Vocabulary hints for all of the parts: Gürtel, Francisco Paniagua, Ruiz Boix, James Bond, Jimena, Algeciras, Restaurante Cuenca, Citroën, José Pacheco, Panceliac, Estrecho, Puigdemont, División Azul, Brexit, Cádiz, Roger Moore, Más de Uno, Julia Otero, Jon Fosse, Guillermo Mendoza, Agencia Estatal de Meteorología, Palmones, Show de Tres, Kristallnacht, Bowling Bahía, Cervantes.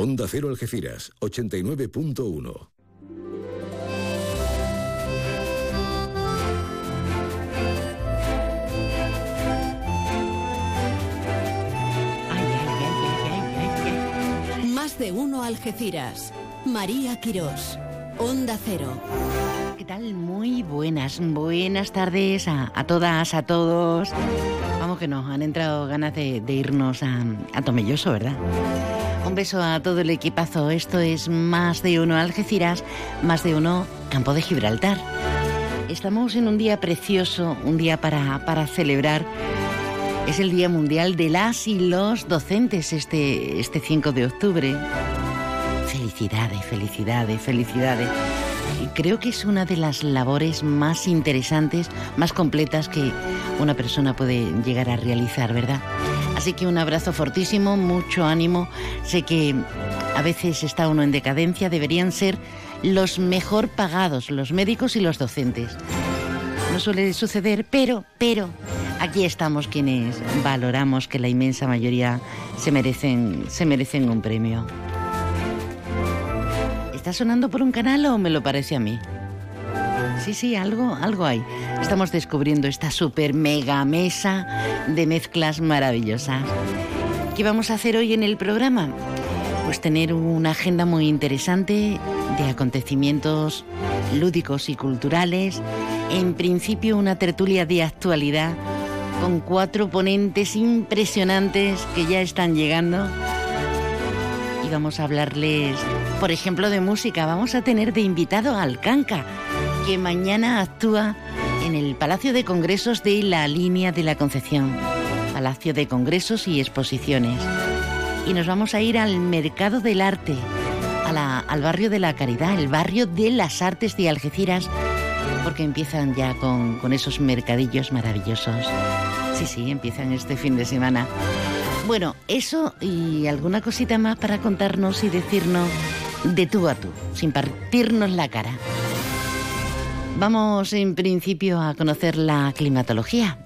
Onda Cero Algeciras, 89.1. Más de Uno Algeciras. María Quirós, Onda Cero. ¿Qué tal? Muy buenas tardes a todas, a todos. Vamos que nos han entrado ganas de irnos a Tomelloso, ¿verdad? Un beso a todo el equipazo. Esto es Más de Uno Algeciras, Más de Uno Campo de Gibraltar. Estamos en un día precioso, un día para celebrar. Es el Día Mundial de las y los Docentes, este 5 de octubre. Felicidades, felicidades, felicidades. Creo que es una de las labores más interesantes, más completas que una persona puede llegar a realizar, ¿verdad? Así que un abrazo fortísimo, mucho ánimo. Sé que a veces está uno en decadencia, deberían ser los mejor pagados, los médicos y los docentes. No suele suceder, pero aquí estamos quienes valoramos que la inmensa mayoría se merecen un premio. ¿Está sonando por un canal o me lo parece a mí? Sí, algo hay. Estamos descubriendo esta super mega mesa de mezclas maravillosas. ¿Qué vamos a hacer hoy en el programa? Pues tener una agenda muy interesante de acontecimientos lúdicos y culturales. En principio, una tertulia de actualidad con 4 ponentes impresionantes que ya están llegando. Y vamos a hablarles, por ejemplo, de música. Vamos a tener de invitado al Canca, que mañana actúa en el Palacio de Congresos de la Línea de la Concepción. Palacio de Congresos y Exposiciones. Y nos vamos a ir al Mercado del Arte, al Barrio de la Caridad, el Barrio de las Artes de Algeciras, porque empiezan ya con esos mercadillos maravillosos. Sí, empiezan este fin de semana. Bueno, eso y alguna cosita más para contarnos y decirnos de tú a tú, sin partirnos la cara. Vamos en principio a conocer la climatología.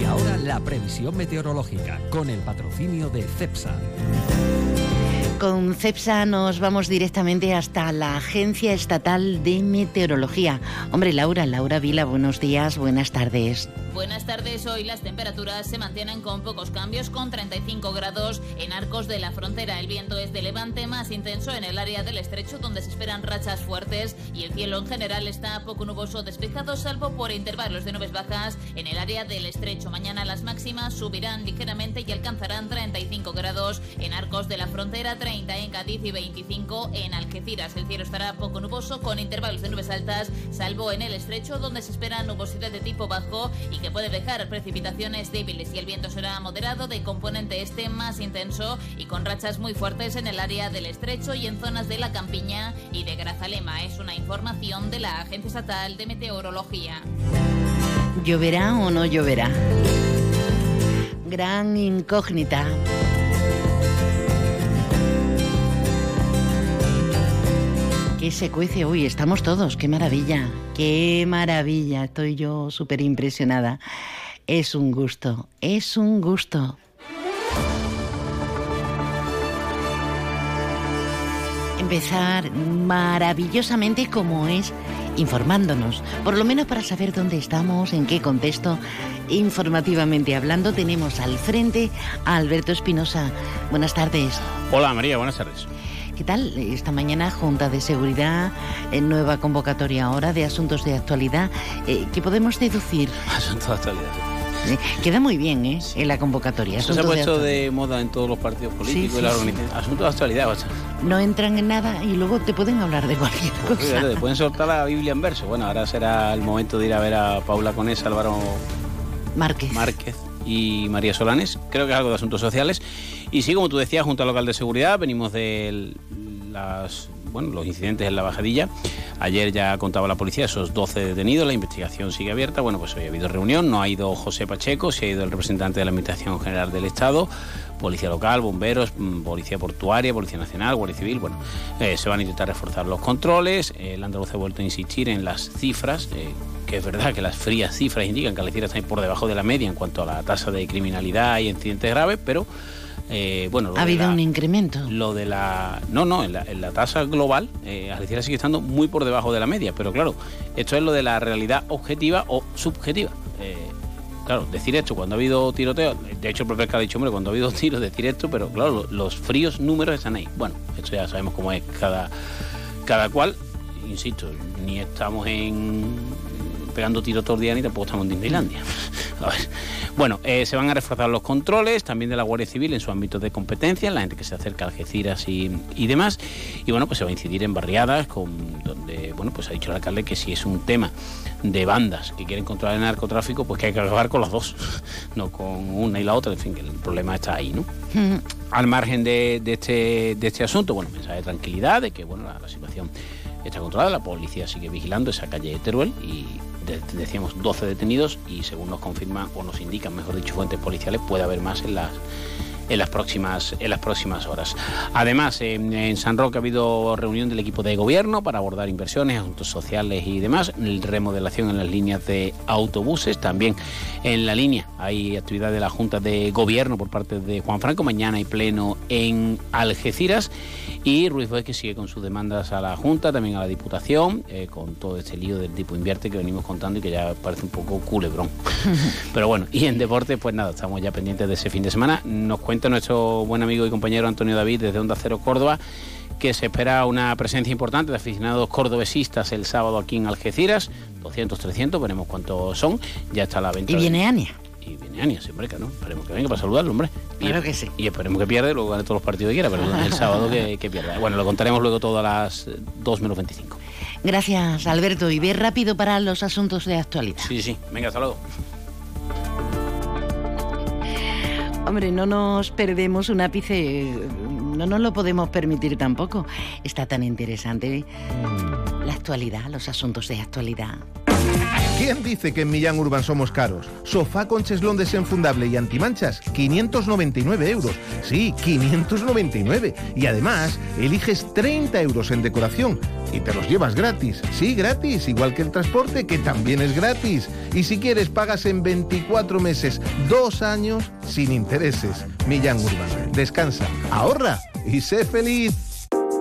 Y ahora la previsión meteorológica con el patrocinio de Cepsa. Con Cepsa nos vamos directamente hasta la Agencia Estatal de Meteorología. Hombre, Laura Vila, buenos días, buenas tardes. Buenas tardes, hoy las temperaturas se mantienen con pocos cambios, con 35 grados en Arcos de la Frontera. El viento es de levante, más intenso en el área del Estrecho, donde se esperan rachas fuertes, y el cielo en general está poco nuboso, despejado, salvo por intervalos de nubes bajas en el área del Estrecho. Mañana las máximas subirán ligeramente y alcanzarán 35 grados en Arcos de la Frontera, 30 en Cádiz y 25 en Algeciras. El cielo estará poco nuboso, con intervalos de nubes altas, salvo en el Estrecho, donde se espera nubosidad de tipo bajo y que puede dejar precipitaciones débiles, y el viento será moderado de componente este, más intenso y con rachas muy fuertes en el área del Estrecho y en zonas de La Campiña y de Grazalema. Es una información de la Agencia Estatal de Meteorología. ¿Lloverá o no lloverá? Gran incógnita. ¿Qué se cuece? Uy, estamos todos, qué maravilla, estoy yo súper impresionada. Es un gusto. Empezar maravillosamente como es, informándonos, por lo menos para saber dónde estamos, en qué contexto, informativamente hablando. Tenemos al frente a Alberto Espinosa. Buenas tardes. Hola María, buenas tardes. ¿Qué tal? Esta mañana, Junta de Seguridad, nueva convocatoria ahora de asuntos de actualidad. ¿Qué podemos deducir? Asuntos de actualidad, sí. Queda muy bien, ¿eh? Sí. En la convocatoria. Eso se ha puesto de moda en todos los partidos políticos, sí, y la organización. Sí. Asuntos de actualidad, basta. No entran en nada y luego te pueden hablar de cualquier cosa. Fíjate, pueden soltar la Biblia en verso. Bueno, ahora será el momento de ir a ver a Paula Conés, Álvaro Márquez y María Solanes. Creo que es algo de asuntos sociales. Y sí, como tú decías, Junta Local de Seguridad, venimos de los incidentes en la Bajadilla. Ayer ya contaba la policía esos 12 detenidos, la investigación sigue abierta. Bueno, pues hoy ha habido reunión, no ha ido José Pacheco, se ha ido el representante de la Administración General del Estado. policía local, bomberos, policía portuaria, policía nacional, Guardia Civil. Bueno, se van a intentar reforzar los controles. El andaluz ha vuelto a insistir en las cifras, que es verdad que las frías cifras indican que Algeciras está por debajo de la media en cuanto a la tasa de criminalidad y incidentes graves, pero bueno, ha habido un incremento. Lo de la en la tasa global, Algeciras sigue estando muy por debajo de la media, pero claro, esto es lo de la realidad objetiva o subjetiva. Claro, decir esto cuando ha habido tiroteos, de hecho el propio alcalde ha dicho, hombre, cuando ha habido tiros, decir esto, pero claro, los fríos números están ahí. Bueno, esto ya sabemos cómo es cada cual, insisto, ni estamos pegando tiros todos los días, ni tampoco estamos en Disneylandia. A ver. Bueno, se van a reforzar los controles también de la Guardia Civil en su ámbito de competencia, la gente que se acerca a Algeciras y demás, y bueno, pues se va a incidir en barriadas donde, bueno, pues ha dicho el alcalde que si es un tema de bandas que quieren controlar el narcotráfico, pues que hay que acabar con las dos, no con una y la otra, en fin, que el problema está ahí, ¿no? Al margen de este asunto, bueno, mensaje de tranquilidad, de que, bueno, la situación está controlada, la policía sigue vigilando esa calle de Teruel y decíamos 12 detenidos y según nos confirman o nos indican, mejor dicho, fuentes policiales, puede haber más en las próximas horas. Además, en San Roque ha habido reunión del equipo de gobierno para abordar inversiones, asuntos sociales y demás, remodelación en las líneas de autobuses, también en la línea hay actividad de la Junta de Gobierno por parte de Juan Franco, mañana hay pleno en Algeciras y Ruiz Boix, que sigue con sus demandas a la Junta, también a la Diputación, con todo este lío del tipo invierte que venimos contando y que ya parece un poco culebrón. Pero bueno, y en deporte, pues nada, estamos ya pendientes de ese fin de semana. Nos cuenta nuestro buen amigo y compañero Antonio David desde Onda Cero Córdoba que se espera una presencia importante de aficionados cordobesistas el sábado aquí en Algeciras, 200, 300, veremos cuántos son, ya está a la venta. Y viene Ania. Y viene Ania, siempre que no, esperemos que venga para saludarlo, hombre. Claro que sí. Y esperemos que pierda, luego gane todos los partidos que quiera, pero el sábado que pierda. Bueno, lo contaremos luego todo a las 2:25. Gracias, Alberto, y ve rápido para los asuntos de actualidad. Sí, venga, hasta luego. Hombre, no nos perdemos un ápice, no nos lo podemos permitir tampoco. Está tan interesante la actualidad, los asuntos de actualidad. ¿Quién dice que en Millán Urban somos caros? Sofá con cheslón desenfundable y antimanchas, 599 euros. Sí, 599. Y además, eliges 30 euros en decoración y te los llevas gratis. Sí, gratis, igual que el transporte, que también es gratis. Y si quieres, pagas en 24 meses, 2 años sin intereses. Millán Urban, descansa, ahorra y sé feliz.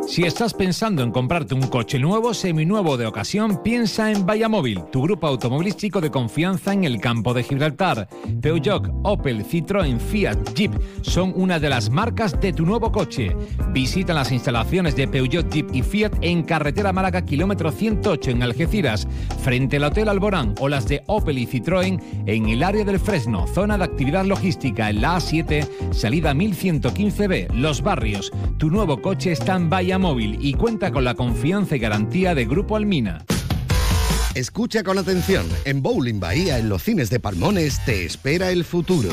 Si estás pensando en comprarte un coche nuevo, seminuevo de ocasión, piensa en Vaya Móvil, tu grupo automovilístico de confianza en el Campo de Gibraltar. Peugeot, Opel, Citroën, Fiat, Jeep son una de las marcas de tu nuevo coche. Visita las instalaciones de Peugeot, Jeep y Fiat en carretera Málaga, kilómetro 108 en Algeciras, frente al Hotel Alborán, o las de Opel y Citroën en el área del Fresno, zona de actividad logística en la A7, salida 1115B, Los Barrios. Tu nuevo coche está en Vaya Móvil y cuenta con la confianza y garantía de Grupo Almina. Escucha con atención. En Bowling Bahía, en los cines de Palmones, te espera el futuro.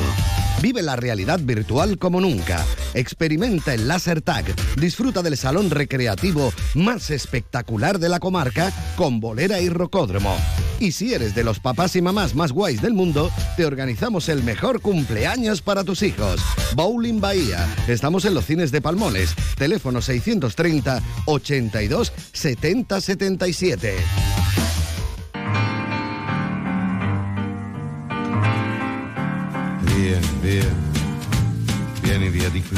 Vive la realidad virtual como nunca. Experimenta el laser tag. Disfruta del salón recreativo más espectacular de la comarca, con bolera y rocódromo. Y si eres de los papás y mamás más guays del mundo, te organizamos el mejor cumpleaños para tus hijos. Bowling Bahía. Estamos en los cines de Palmones. Teléfono 630 82 70 77. Vieni via di qui.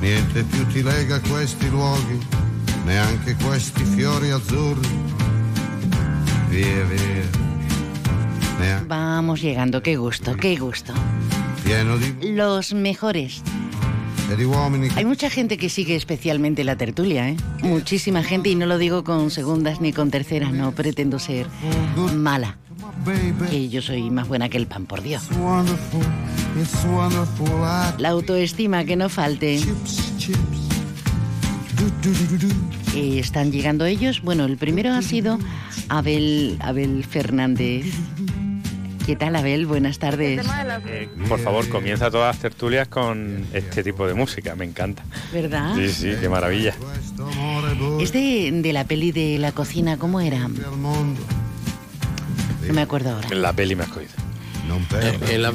Niente più ti lega questi luoghi, neanche questi fiori azzurri. Vamos llegando, qué gusto, qué gusto. Los mejores. Hay mucha gente que sigue especialmente la tertulia, ¿eh? Muchísima gente, y no lo digo con segundas ni con terceras, no pretendo ser mala. Que yo soy más buena que el pan, por Dios. La autoestima que no falte. Están llegando ellos. Bueno, el primero ha sido Abel Fernández. ¿Qué tal, Abel? Buenas tardes. Por favor, comienza todas las tertulias con este tipo de música, me encanta. ¿Verdad? Sí, qué maravilla. Es de la peli de la cocina, ¿cómo era? No me acuerdo ahora. La peli me has cogido.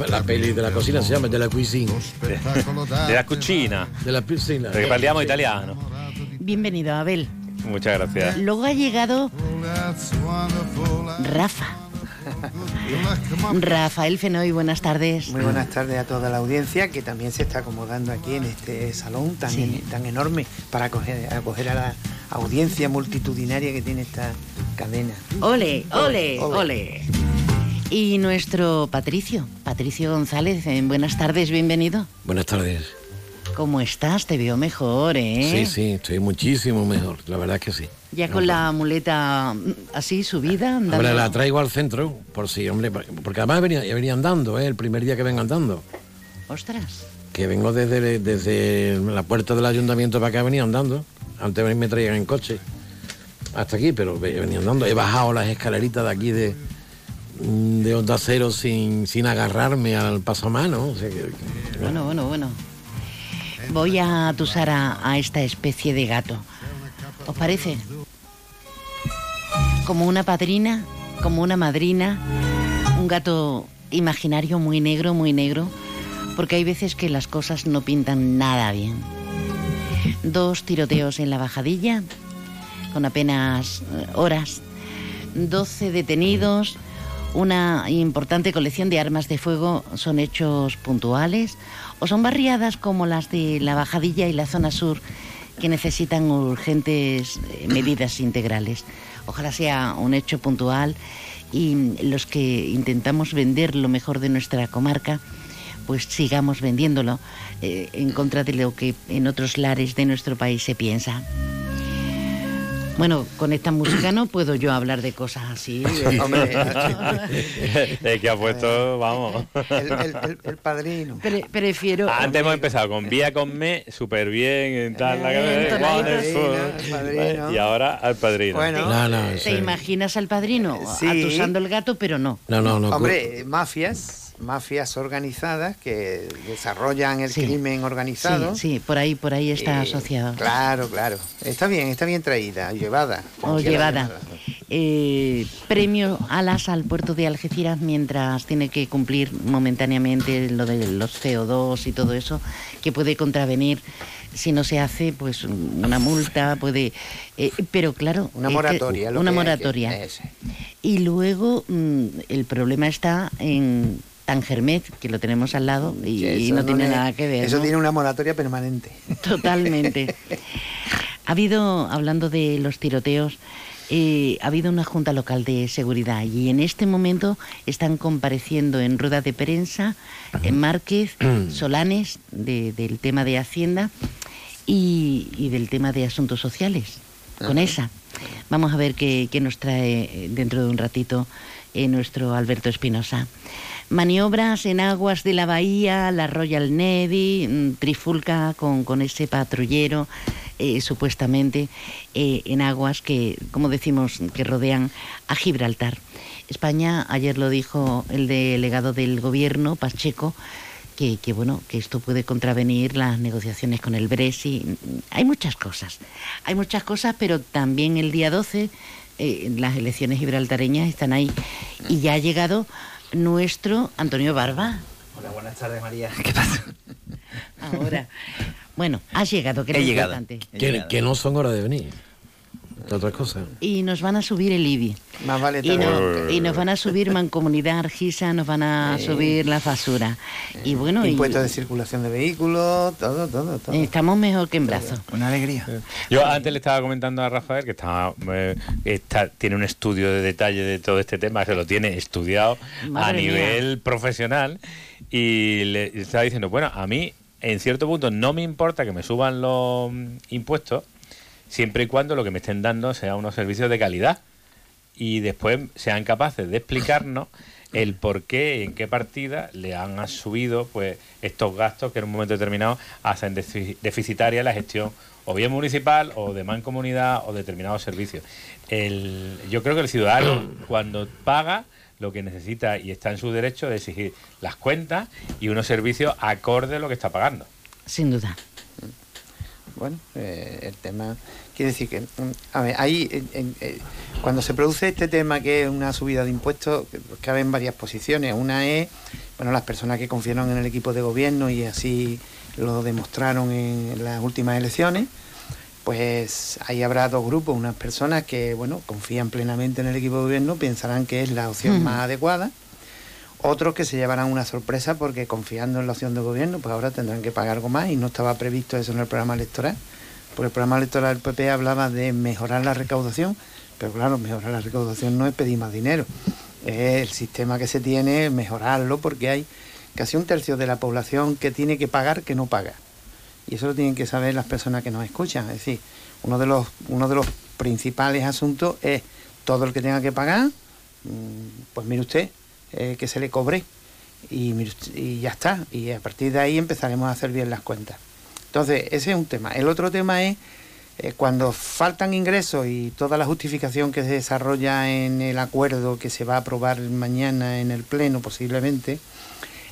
La peli della cucina si chiama della cuisine. Della cucina. Della piscina. Perché parliamo italiano. Bienvenido, Abel. Muchas gracias. Luego ha llegado Rafa. Rafael Fenoy, buenas tardes. Muy buenas tardes a toda la audiencia que también se está acomodando aquí en este salón tan, tan enorme para acoger a la audiencia multitudinaria que tiene esta cadena. Ole, ole, ole. Y nuestro Patricio González, buenas tardes, bienvenido. Buenas tardes. ¿Cómo estás? Te veo mejor, ¿eh? Sí, sí, estoy muchísimo mejor, la verdad es que sí. Ya con la muleta así, subida, andando. Ahora la traigo al centro, por si, hombre, porque además venía andando, ¿eh? El primer día que vengo andando. ¡Ostras! Que vengo desde la puerta del ayuntamiento para acá, venía andando. Antes me traían en coche hasta aquí, pero venía andando. He bajado las escaleritas de aquí de Onda Cero sin agarrarme al pasamano. O sea que, bueno. Voy a atusar a esta especie de gato. ¿Os parece? Como una padrina, como una madrina. Un gato imaginario muy negro, porque hay veces que las cosas no pintan nada bien. 2 tiroteos en la Bajadilla, con apenas horas. 12 detenidos. Una importante colección de armas de fuego. Son hechos puntuales o son barriadas como las de la Bajadilla y la zona sur, que necesitan urgentes medidas integrales. Ojalá sea un hecho puntual y los que intentamos vender lo mejor de nuestra comarca, pues sigamos vendiéndolo en contra de lo que en otros lares de nuestro país se piensa. Bueno, con esta música no puedo yo hablar de cosas así. Hombre, es que ha puesto, vamos. El padrino. Prefiero. Antes hemos empezado con Vía con Me, súper bien, tal, y ahora al padrino. Bueno, ¿Te imaginas al padrino atusando el gato, pero no? No. Hombre, mafias organizadas que desarrollan el crimen organizado. Sí, por ahí está asociado. Claro. Está bien traída, llevada. Premio Alas al puerto de Algeciras, mientras tiene que cumplir momentáneamente lo de los CO2 y todo eso, que puede contravenir, si no se hace, pues una multa, puede... pero claro... Una moratoria. Y luego el problema está en... Tangermet, que lo tenemos al lado y no tiene nada que ver. Eso tiene una moratoria permanente. Totalmente. Ha habido, hablando de los tiroteos, ha habido una junta local de seguridad y en este momento están compareciendo en rueda de prensa Márquez, Solanes, del tema de Hacienda y del tema de Asuntos Sociales. Con esa. Vamos a ver qué nos trae dentro de un ratito nuestro Alberto Espinosa. Maniobras en aguas de la bahía, la Royal Navy, trifulca con ese patrullero, supuestamente, en aguas que, como decimos, que rodean a Gibraltar. España, ayer lo dijo el delegado del gobierno, Pacheco, que esto puede contravenir las negociaciones con el Brexit. Hay muchas cosas, pero también el día 12 las elecciones gibraltareñas están ahí y ya ha llegado nuestro Antonio Barba. Hola, buenas tardes, María. ¿Qué pasa? Ahora. Bueno, has llegado, que es importante. Que no son horas de venir. Otras cosas. Y nos van a subir el IBI. Más vale también. Y nos van a subir Mancomunidad, Argisa, nos van a subir la basura. Y bueno, impuestos de circulación de vehículos, todo. Estamos mejor que en brazos. Una alegría. Yo antes le estaba comentando a Rafael que tiene un estudio de detalle de todo este tema, que lo tiene estudiado nivel profesional, y le estaba diciendo, bueno, a mí en cierto punto no me importa que me suban los impuestos, siempre y cuando lo que me estén dando sea unos servicios de calidad y después sean capaces de explicarnos el por qué, en qué partida le han subido pues estos gastos que en un momento determinado hacen deficitaria la gestión o bien municipal o de mancomunidad o determinados servicios. Yo creo que el ciudadano cuando paga lo que necesita y está en su derecho de exigir las cuentas y unos servicios acorde a lo que está pagando. Sin duda. bueno, el tema... Quiere decir que, a ver, ahí, cuando se produce este tema que es una subida de impuestos, caben varias posiciones. Una es, bueno, las personas que confiaron en el equipo de gobierno y así lo demostraron en las últimas elecciones, pues ahí habrá dos grupos. Unas personas que, bueno, confían plenamente en el equipo de gobierno, pensarán que es la opción más adecuada. Otros que se llevarán una sorpresa porque confiando en la opción de gobierno, pues ahora tendrán que pagar algo más, y no estaba previsto eso en el programa electoral. Porque el programa electoral del PP hablaba de mejorar la recaudación, pero claro, mejorar la recaudación no es pedir más dinero. Es el sistema que se tiene, mejorarlo, porque hay casi un tercio de la población que tiene que pagar que no paga. Y eso lo tienen que saber las personas que nos escuchan. Es decir, uno de los principales asuntos es todo el que tenga que pagar, pues mire usted, que se le cobre y ya está, y a partir de ahí empezaremos a hacer bien las cuentas. Entonces ese es un tema. El otro tema es cuando faltan ingresos y toda la justificación que se desarrolla en el acuerdo que se va a aprobar mañana en el Pleno posiblemente,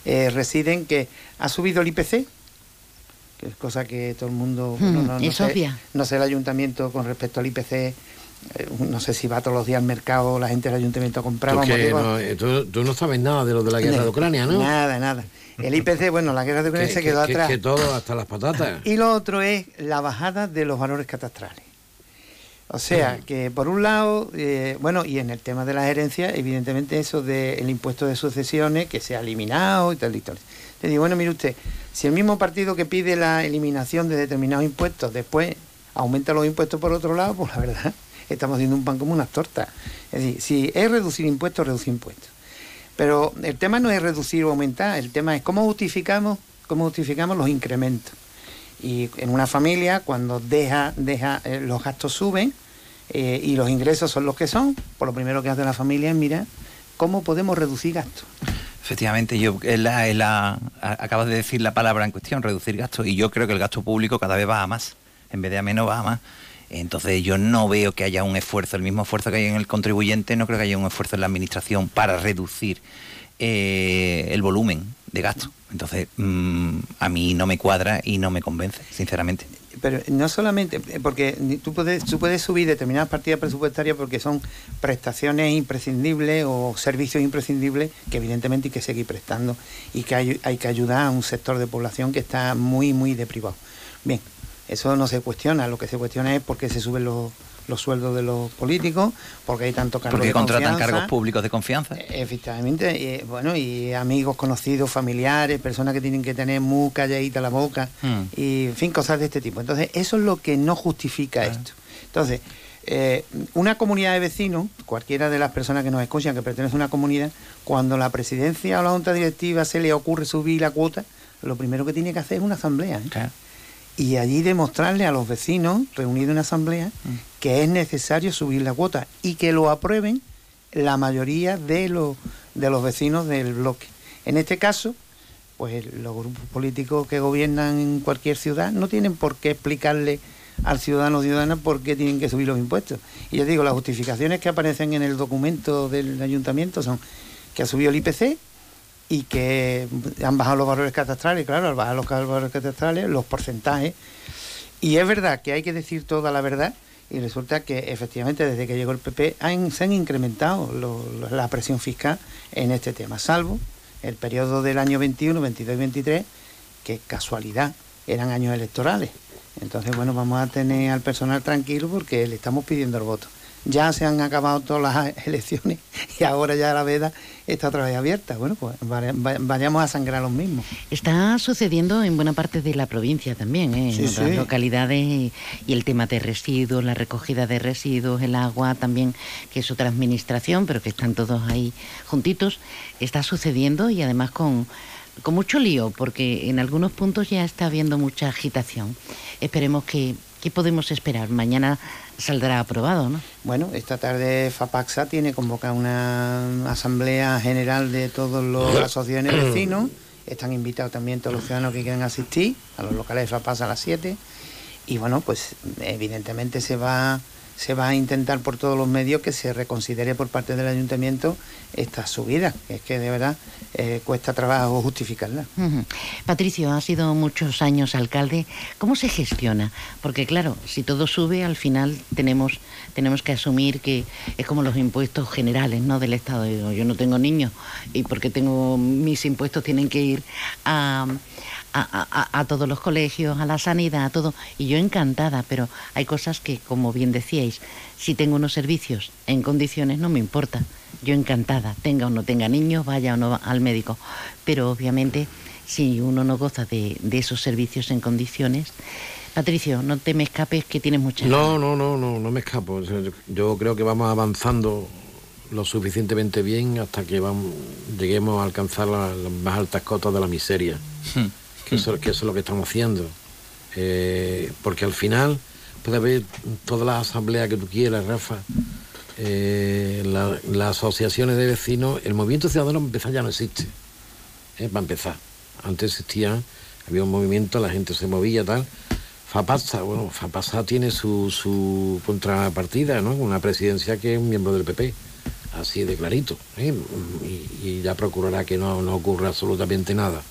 reside en que ha subido el IPC, que es cosa que todo el mundo no sé el ayuntamiento con respecto al IPC. No sé si va todos los días al mercado la gente del ayuntamiento a comprar. Tú no sabes nada de lo de la guerra de Ucrania, ¿no? Nada. El IPC, bueno, la guerra de Ucrania se quedó atrás. Que todo, hasta las patatas. Y lo otro es la bajada de los valores catastrales. O sea, que por un lado, bueno, y en el tema de las herencias, evidentemente eso del impuesto de sucesiones que se ha eliminado y tal y tal. Te digo, bueno, mire usted, si el mismo partido que pide la eliminación de determinados impuestos después aumenta los impuestos por otro lado, pues la verdad... Estamos haciendo un pan como unas tortas. Es decir, si es reducir impuestos, reducir impuestos. Pero el tema no es reducir o aumentar, el tema es cómo justificamos los incrementos. Y en una familia, cuando los gastos suben y los ingresos son los que son, por lo primero que hace la familia es mirar cómo podemos reducir gastos. Efectivamente, acabas de decir la palabra en cuestión, reducir gastos, y yo creo que el gasto público cada vez va a más, en vez de a menos va a más. Entonces yo no veo que haya un esfuerzo, el mismo esfuerzo que hay en el contribuyente, no creo que haya un esfuerzo en la administración para reducir el volumen de gasto. Entonces a mí no me cuadra y no me convence, sinceramente. Pero no solamente, porque tú puedes subir determinadas partidas presupuestarias porque son prestaciones imprescindibles o servicios imprescindibles que evidentemente hay que seguir prestando y que hay que ayudar a un sector de población que está muy, muy deprivado. Bien. Eso no se cuestiona, lo que se cuestiona es por qué se suben los sueldos de los políticos, porque hay tanto cargo de confianza. Porque contratan cargos públicos de confianza. Efectivamente, bueno, y amigos, conocidos, familiares, personas que tienen que tener muy calladita la boca, y en fin, cosas de este tipo. Entonces, eso es lo que no justifica esto. Entonces, una comunidad de vecinos, cualquiera de las personas que nos escuchan, que pertenece a una comunidad, cuando la presidencia o la junta directiva se le ocurre subir la cuota, lo primero que tiene que hacer es una asamblea, ¿eh? Claro. Y allí demostrarle a los vecinos, reunidos en una asamblea, que es necesario subir la cuota y que lo aprueben la mayoría de los vecinos del bloque. En este caso, pues los grupos políticos que gobiernan en cualquier ciudad no tienen por qué explicarle al ciudadano o ciudadana por qué tienen que subir los impuestos. Y yo digo, las justificaciones que aparecen en el documento del ayuntamiento son que ha subido el IPC, y que han bajado los valores catastrales, claro, al bajar los valores catastrales, los porcentajes. Y es verdad que hay que decir toda la verdad, y resulta que efectivamente desde que llegó el PP se han incrementado la presión fiscal en este tema, salvo el periodo del año 21, 22 y 23, que casualidad eran años electorales. Entonces, bueno, vamos a tener al personal tranquilo porque le estamos pidiendo el voto. Ya se han acabado todas las elecciones y ahora ya la veda está otra vez abierta. Bueno, pues vayamos a sangrar los mismos. Está sucediendo en buena parte de la provincia también, ¿eh? Sí, en otras localidades, y el tema de residuos, la recogida de residuos, el agua también, que es otra administración, pero que están todos ahí juntitos. Está sucediendo y además con mucho lío, porque en algunos puntos ya está habiendo mucha agitación. Esperemos que... ¿Qué podemos esperar? Mañana saldrá aprobado, ¿no? Bueno, esta tarde FAPASA tiene convocada una asamblea general de todas las asociaciones vecinos. Están invitados también todos los ciudadanos que quieran asistir a los locales de FAPASA a las 7. Y bueno, pues evidentemente se va se va a intentar por todos los medios que se reconsidere por parte del ayuntamiento esta subida, que es que de verdad cuesta trabajo justificarla. Uh-huh. Patricio, ha sido muchos años alcalde. ¿Cómo se gestiona? Porque claro, si todo sube, al final tenemos que asumir que es como los impuestos generales, ¿no?, del Estado. Yo no tengo niños, y porque tengo mis impuestos tienen que ir a todos los colegios, a la sanidad, a todo, y yo encantada, pero hay cosas que, como bien decíais, si tengo unos servicios en condiciones no me importa, yo encantada, tenga o no tenga niños, vaya o no al médico, pero obviamente si uno no goza de esos servicios en condiciones... Patricio, no te me escapes, que tienes mucha... No me escapo, yo creo que vamos avanzando lo suficientemente bien hasta que lleguemos a alcanzar las más altas cotas de la miseria. Que eso es lo que estamos haciendo, porque al final puede haber todas las asambleas que tú quieras, Rafa, las asociaciones de vecinos. El movimiento ciudadano para empezar ya no existe, para empezar. Antes existía, había un movimiento, la gente se movía, tal. FAPASA tiene su contrapartida, ¿no?, una presidencia que es un miembro del PP, así de clarito, y ya procurará que no ocurra absolutamente nada.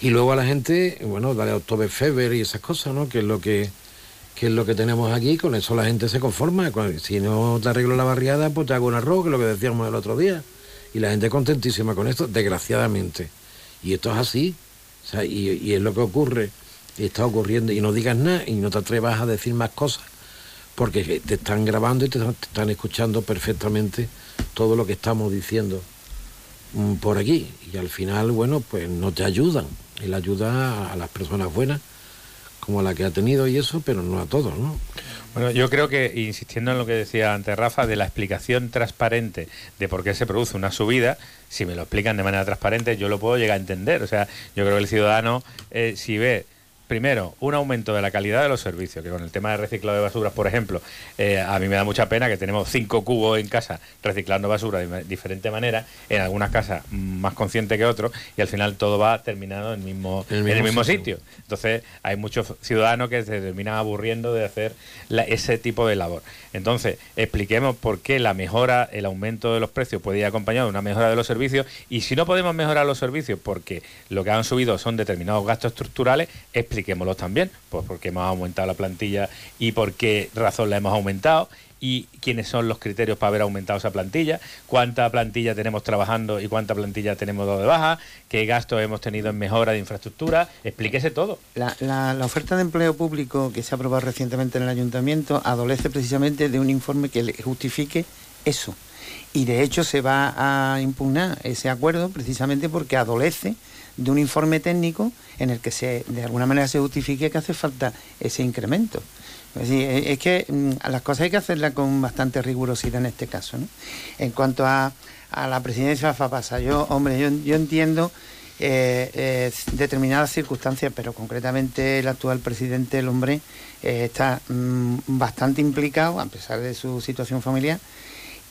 Y luego a la gente, bueno, dale Oktoberfest y esas cosas, ¿no?, que es lo que tenemos aquí. Con eso la gente se conforma. Si no te arreglo la barriada, pues te hago un arroz, que es lo que decíamos el otro día, y la gente contentísima con esto, desgraciadamente, y esto es así, o sea, y es lo que ocurre y está ocurriendo, y no digas nada y no te atrevas a decir más cosas, porque te están grabando y te están escuchando perfectamente todo lo que estamos diciendo por aquí, y al final, bueno, pues no te ayudan. Él ayuda a las personas buenas, como la que ha tenido y eso, pero no a todos, ¿no? Bueno, yo creo que, insistiendo en lo que decía antes Rafa, de la explicación transparente de por qué se produce una subida, si me lo explican de manera transparente, yo lo puedo llegar a entender. O sea, yo creo que el ciudadano, si ve... Primero, un aumento de la calidad de los servicios, que con el tema de reciclado de basuras, por ejemplo, a mí me da mucha pena que tenemos 5 cubos en casa reciclando basura de diferente manera, en algunas casas más consciente que otros, y al final todo va terminado en el mismo sitio. Entonces, hay muchos ciudadanos que se terminan aburriendo de hacer ese tipo de labor. Entonces, expliquemos por qué la mejora, el aumento de los precios puede ir acompañado de una mejora de los servicios, y si no podemos mejorar los servicios porque lo que han subido son determinados gastos estructurales, expliquémoslos también, pues por qué hemos aumentado la plantilla y por qué razón la hemos aumentado, y quiénes son los criterios para haber aumentado esa plantilla, cuánta plantilla tenemos trabajando y cuánta plantilla tenemos dado de baja, qué gastos hemos tenido en mejora de infraestructura. Explíquese todo. La oferta de empleo público que se ha aprobado recientemente en el ayuntamiento adolece precisamente de un informe que le justifique eso, y de hecho se va a impugnar ese acuerdo precisamente porque adolece de un informe técnico en el que de alguna manera se justifique que hace falta ese incremento. Es que las cosas hay que hacerlas con bastante rigurosidad en este caso, ¿no? En cuanto a la presidencia de FAPASA, yo entiendo determinadas circunstancias, pero concretamente el actual presidente, el hombre, está bastante implicado, a pesar de su situación familiar,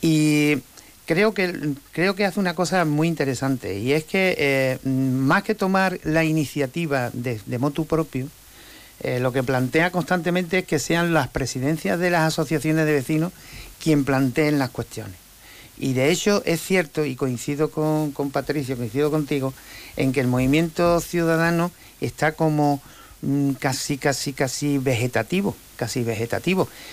y... Creo que hace una cosa muy interesante, y es que más que tomar la iniciativa de motu propio, lo que plantea constantemente es que sean las presidencias de las asociaciones de vecinos quien planteen las cuestiones. Y de hecho es cierto, y coincido con Patricio, coincido contigo, en que el movimiento ciudadano está como... casi vegetativo.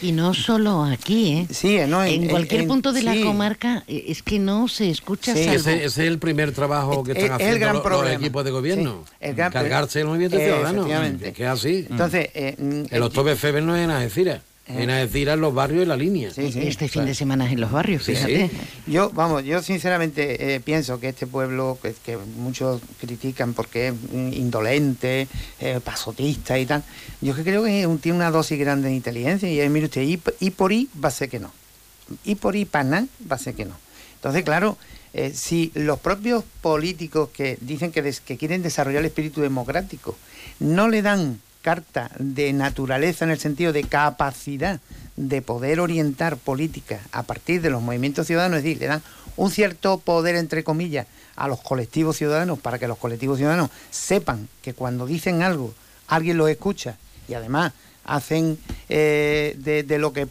Y no solo aquí, ¿eh? Sí, no, en cualquier punto de la comarca es que no se escucha. Sí, ese es el primer trabajo que están haciendo los equipos de gobierno. Sí, cargarse el movimiento ciudadano. Es que es así. Entonces, el Oktoberfest no es en Algeciras. En Algeciras, en Los Barrios y La Línea. Sí, este fin de semana es en Los Barrios, fíjate. Sí. Yo sinceramente pienso que este pueblo, que muchos critican porque es indolente, pasotista y tal, yo que creo que tiene una dosis grande de inteligencia, y mire usted, y por ahí va a ser que no. Y por ahí para nada va a ser que no. Entonces, claro, si los propios políticos que dicen que quieren desarrollar el espíritu democrático no le dan carta de naturaleza en el sentido de capacidad de poder orientar política a partir de los movimientos ciudadanos, es decir, le dan un cierto poder, entre comillas, a los colectivos ciudadanos, para que los colectivos ciudadanos sepan que cuando dicen algo, alguien los escucha, y además hacen de lo que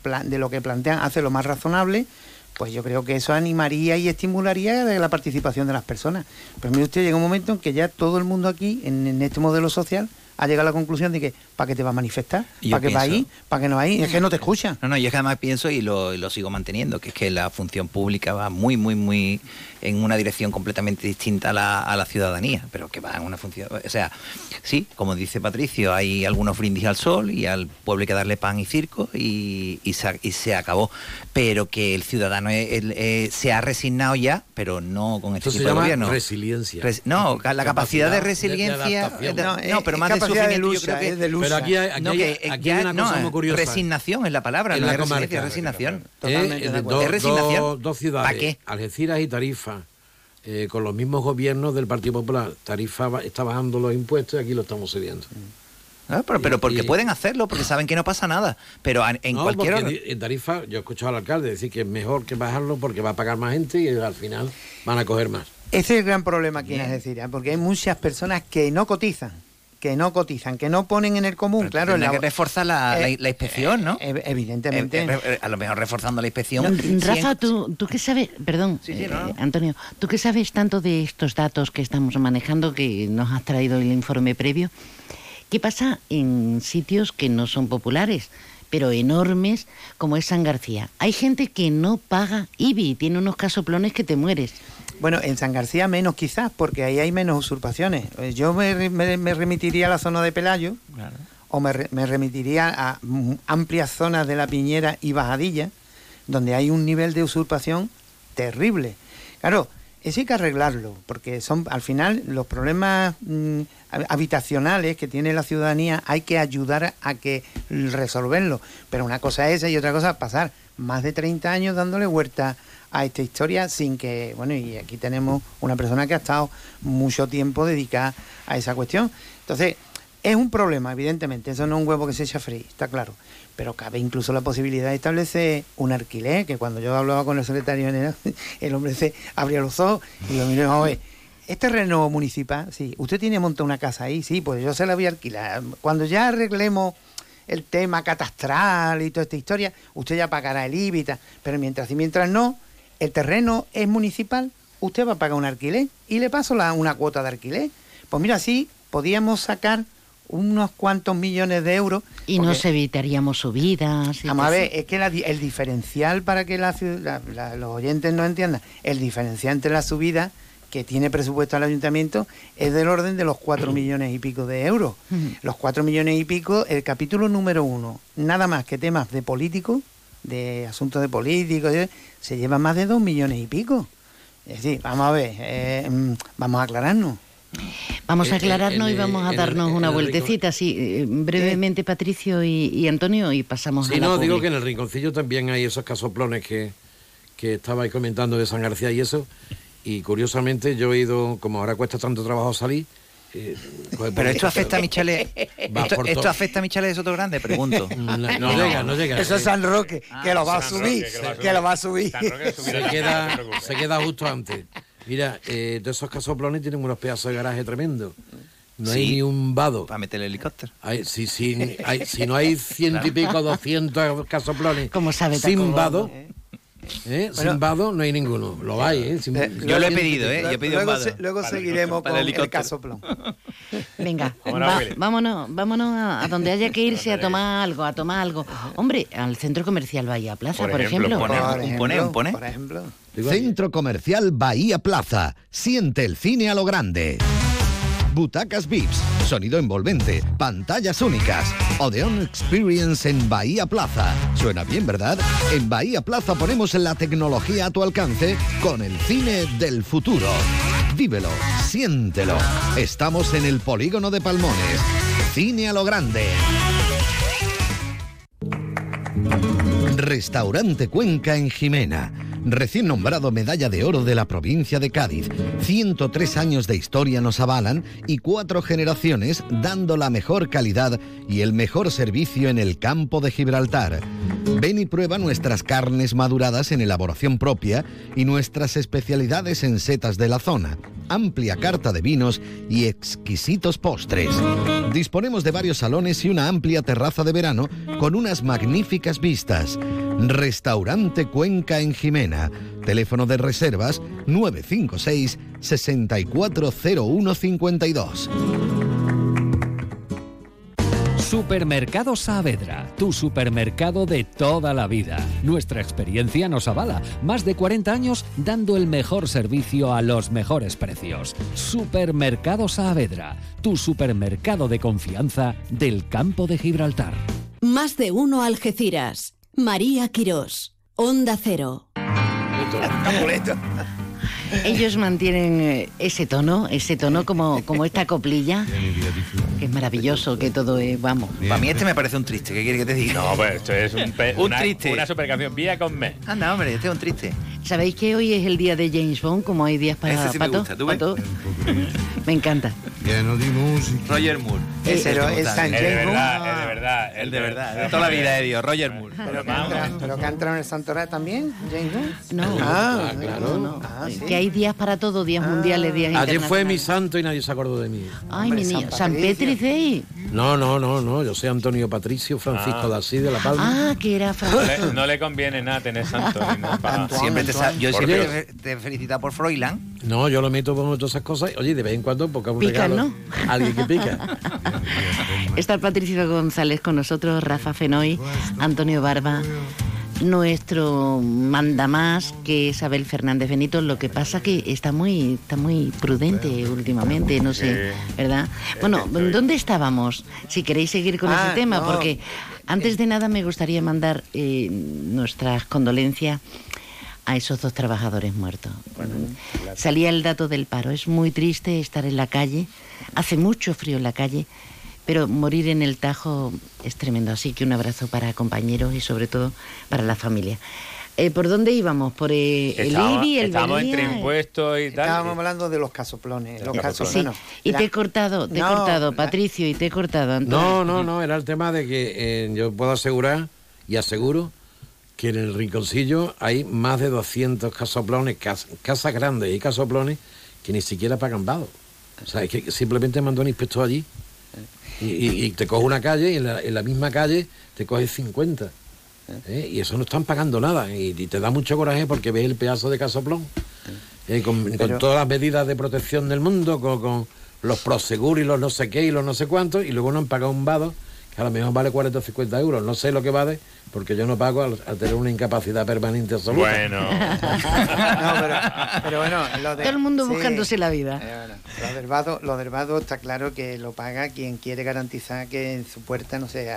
plantean, hacen lo más razonable, pues yo creo que eso animaría y estimularía la participación de las personas. Pero mire usted, llega un momento en que ya todo el mundo aquí, en este modelo social, ha llegado a la conclusión de que ¿para qué te vas a manifestar? ¿Para qué vas ahí? ¿Para qué no vas ahí? Es que no te escuchan. No, no, yo jamás pienso y lo sigo manteniendo, que es que la función pública va muy en una dirección completamente distinta a la ciudadanía, pero que va en una función... O sea, sí, como dice Patricio, hay algunos brindis al sol y al pueblo hay que darle pan y circo y se acabó, pero que el ciudadano se ha resignado ya, pero no con este tipo de gobierno. Resiliencia. La capacidad de resiliencia... No, pero más de sufrimiento, yo creo que... Pero aquí hay una cosa muy curiosa. Resignación es la palabra, en la comarca. Resignación. Totalmente de acuerdo. Dos ciudades, Algeciras y Tarifa, con los mismos gobiernos del Partido Popular. Tarifa está bajando los impuestos y aquí lo estamos subiendo. Pero porque pueden hacerlo, porque saben que no pasa nada. Pero en Tarifa, yo he escuchado al alcalde decir que es mejor que bajarlo porque va a pagar más gente y al final van a coger más. Ese es el gran problema aquí en Algeciras, porque hay muchas personas que no cotizan. Que no ponen en el común, pero claro. Tiene que reforzar la inspección, ¿no? Evidentemente. A lo mejor reforzando la inspección. No, Rafa, tú qué sabes, perdón, sí, no. Antonio, tú qué sabes tanto de estos datos que estamos manejando, que nos has traído el informe previo, ¿qué pasa en sitios que no son populares, pero enormes, como es San García? Hay gente que no paga IBI, tiene unos casoplones que te mueres. Bueno, en San García menos quizás, porque ahí hay menos usurpaciones. Yo me remitiría a la zona de Pelayo, claro. O me remitiría a amplias zonas de La Piñera y Bajadilla, donde hay un nivel de usurpación terrible. Claro, eso hay que arreglarlo, porque son al final los problemas habitacionales que tiene la ciudadanía, hay que ayudar a que resolverlo. Pero una cosa es esa y otra cosa es pasar más de 30 años dándole vuelta a esta historia sin que... Bueno, y aquí tenemos una persona que ha estado mucho tiempo dedicada a esa cuestión. Entonces, es un problema, evidentemente. Eso no es un huevo que se echa a freír, está claro. Pero cabe incluso la posibilidad de establecer un alquiler, que cuando yo hablaba con el secretario general, el hombre se abría los ojos y lo miró, joder, ¿es terreno municipal? Sí. ¿Usted tiene montada una casa ahí? Sí, pues yo se la voy a alquilar. Cuando ya arreglemos el tema catastral y toda esta historia, usted ya pagará el IBI y tal. Pero mientras no... El terreno es municipal, usted va a pagar un alquiler y le paso una cuota de alquiler. Pues mira, sí, podíamos sacar unos cuantos millones de euros. Y nos evitaríamos subidas. Vamos a ver, es que el diferencial, para que los oyentes no entiendan, el diferencial entre la subida que tiene presupuesto el ayuntamiento es del orden de los 4 millones y pico de euros. Los 4 millones y pico, el capítulo número 1, nada más que temas de políticos, de asuntos de políticos, se lleva más de 2 millones y pico. Es decir, vamos a ver, vamos a aclararnos. Vamos a aclararnos y vamos a darnos una vueltecita, así brevemente, Patricio y Antonio, y pasamos a la pública. Digo que en el Rinconcillo también hay esos casoplones que estabais comentando de San García y eso, y curiosamente yo he ido, como ahora cuesta tanto trabajo salir... Pero esto afecta a Michales. Esto afecta a Michales de Soto Grande, pregunto. No llega. Eso es San Roque, que lo va a subir. Se queda justo antes. Mira, de esos casoplones tienen unos pedazos de garaje tremendo. No hay ni un vado para meter el helicóptero. Si no hay 100 y pico, 200 casoplones sin vado. Sin vado no hay ninguno. Lo hay, yo lo he pedido, yo he pedido luego, un vado. Luego seguiremos con el casoplón. Venga, vámonos a donde haya que irse a tomar algo. Hombre, al Centro Comercial Bahía Plaza, por ejemplo. Centro Comercial Bahía Plaza. Siente el cine a lo grande. Butacas VIPs, sonido envolvente, pantallas únicas, Odeon Experience en Bahía Plaza. Suena bien, ¿verdad? En Bahía Plaza ponemos la tecnología a tu alcance con el cine del futuro. Vívelo, siéntelo. Estamos en el polígono de Palmones. Cine a lo grande. Restaurante Cuenca en Jimena. Recién nombrado Medalla de Oro de la provincia de Cádiz. 103 años de historia nos avalan y 4 generaciones dando la mejor calidad y el mejor servicio en el Campo de Gibraltar. Ven y prueba nuestras carnes maduradas en elaboración propia y nuestras especialidades en setas de la zona. Amplia carta de vinos y exquisitos postres. Disponemos de varios salones y una amplia terraza de verano con unas magníficas vistas. Restaurante Cuenca en Jimena. Teléfono de reservas 956 640152. Supermercado Saavedra, tu supermercado de toda la vida. Nuestra experiencia nos avala. Más de 40 años dando el mejor servicio a los mejores precios. Supermercado Saavedra, tu supermercado de confianza del Campo de Gibraltar. Más de uno Algeciras. María Quirós, Onda Cero. Ellos mantienen ese tono como esta coplilla, que es maravilloso, que todo es, vamos. Para mí este me parece un triste, ¿qué quieres que te diga? No, pues esto es un triste. Una supercanción, vía con me. Anda, hombre, este es un triste. ¿Sabéis que hoy es el día de James Bond, como hay días para sí Pato? Pato. Me encanta. Roger Moore. Pero es San James Bond. El de verdad. De toda la vida de Dios, Roger Moore. ¿Pero que ha entrado en el Santoral también, James Bond? No. Ah, claro. No. Ah, sí. Que hay días para todo, días mundiales, días internacionales. Ayer fue mi santo y nadie se acordó de mí. Ay, hombre, mi niño, San Petri Day. No, yo soy Antonio Patricio Francisco de Asís de La Palma. Ah, que era Francisco. No le conviene nada tener santo. Siempre yo siempre te he felicitado por Froilán. No, yo lo meto por todas esas cosas. Oye, de vez en cuando, porque un pica, regalo, ¿no? Alguien que pica. Está Patricio González con nosotros, Rafa Fenoy, Antonio Barba, nuestro mandamás, que es Abel Fernández Benito. Lo que pasa que está muy prudente últimamente, no sé, ¿verdad? Bueno, ¿dónde estábamos? Si queréis seguir con ese tema, porque antes de nada me gustaría mandar nuestras condolencias a esos dos trabajadores muertos. Bueno, claro. Salía el dato del paro. Es muy triste estar en la calle. Hace mucho frío en la calle, pero morir en el Tajo es tremendo. Así que un abrazo para compañeros y sobre todo para la familia. ¿Por dónde íbamos? Por el IBI, el estábamos Belía, entre impuestos y tal. Estábamos hablando de los casoplones. Sí. Y te he cortado, Patricio, y te he cortado, Antonio. No, era el tema de que yo puedo asegurar y aseguro que en el Rinconcillo hay más de 200 casoplones, casas grandes y casoplones que ni siquiera pagan vado. O sea, es que simplemente mandó un inspector allí y te coge una calle y en la misma calle te coge 50. Y eso no están pagando nada y te da mucho coraje porque ves el pedazo de casoplón con todas las medidas de protección del mundo, con los proseguros y los no sé qué y los no sé cuántos, y luego no han pagado un vado que a lo mejor vale 40 o 50 euros, no sé lo que vale, porque yo no pago al tener una incapacidad permanente absoluta. Bueno. pero bueno. Todo el mundo buscándose la vida. Lo del vado está claro que lo paga quien quiere garantizar que en su puerta no se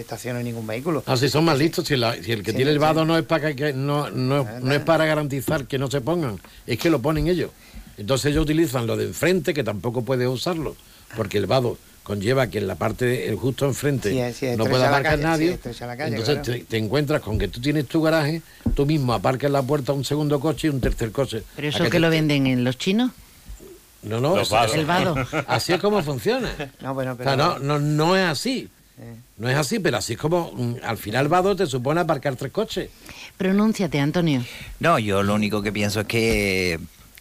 estacione ningún vehículo. Si son más listos, si el que tiene el vado no es para que no es para garantizar que no se pongan, es que lo ponen ellos. Entonces ellos utilizan lo de enfrente, que tampoco puede usarlo, porque el vado conlleva que en la parte justo enfrente no pueda aparcar nadie, entonces te encuentras con que tú tienes tu garaje, tú mismo aparcas en la puerta un segundo coche y un tercer coche. ¿Pero eso que lo venden en los chinos? No, el vado. Así es como funciona. No es así. No es así, pero así es como al final vado te supone aparcar tres coches. Pronúnciate, Antonio. No, yo lo único que pienso es que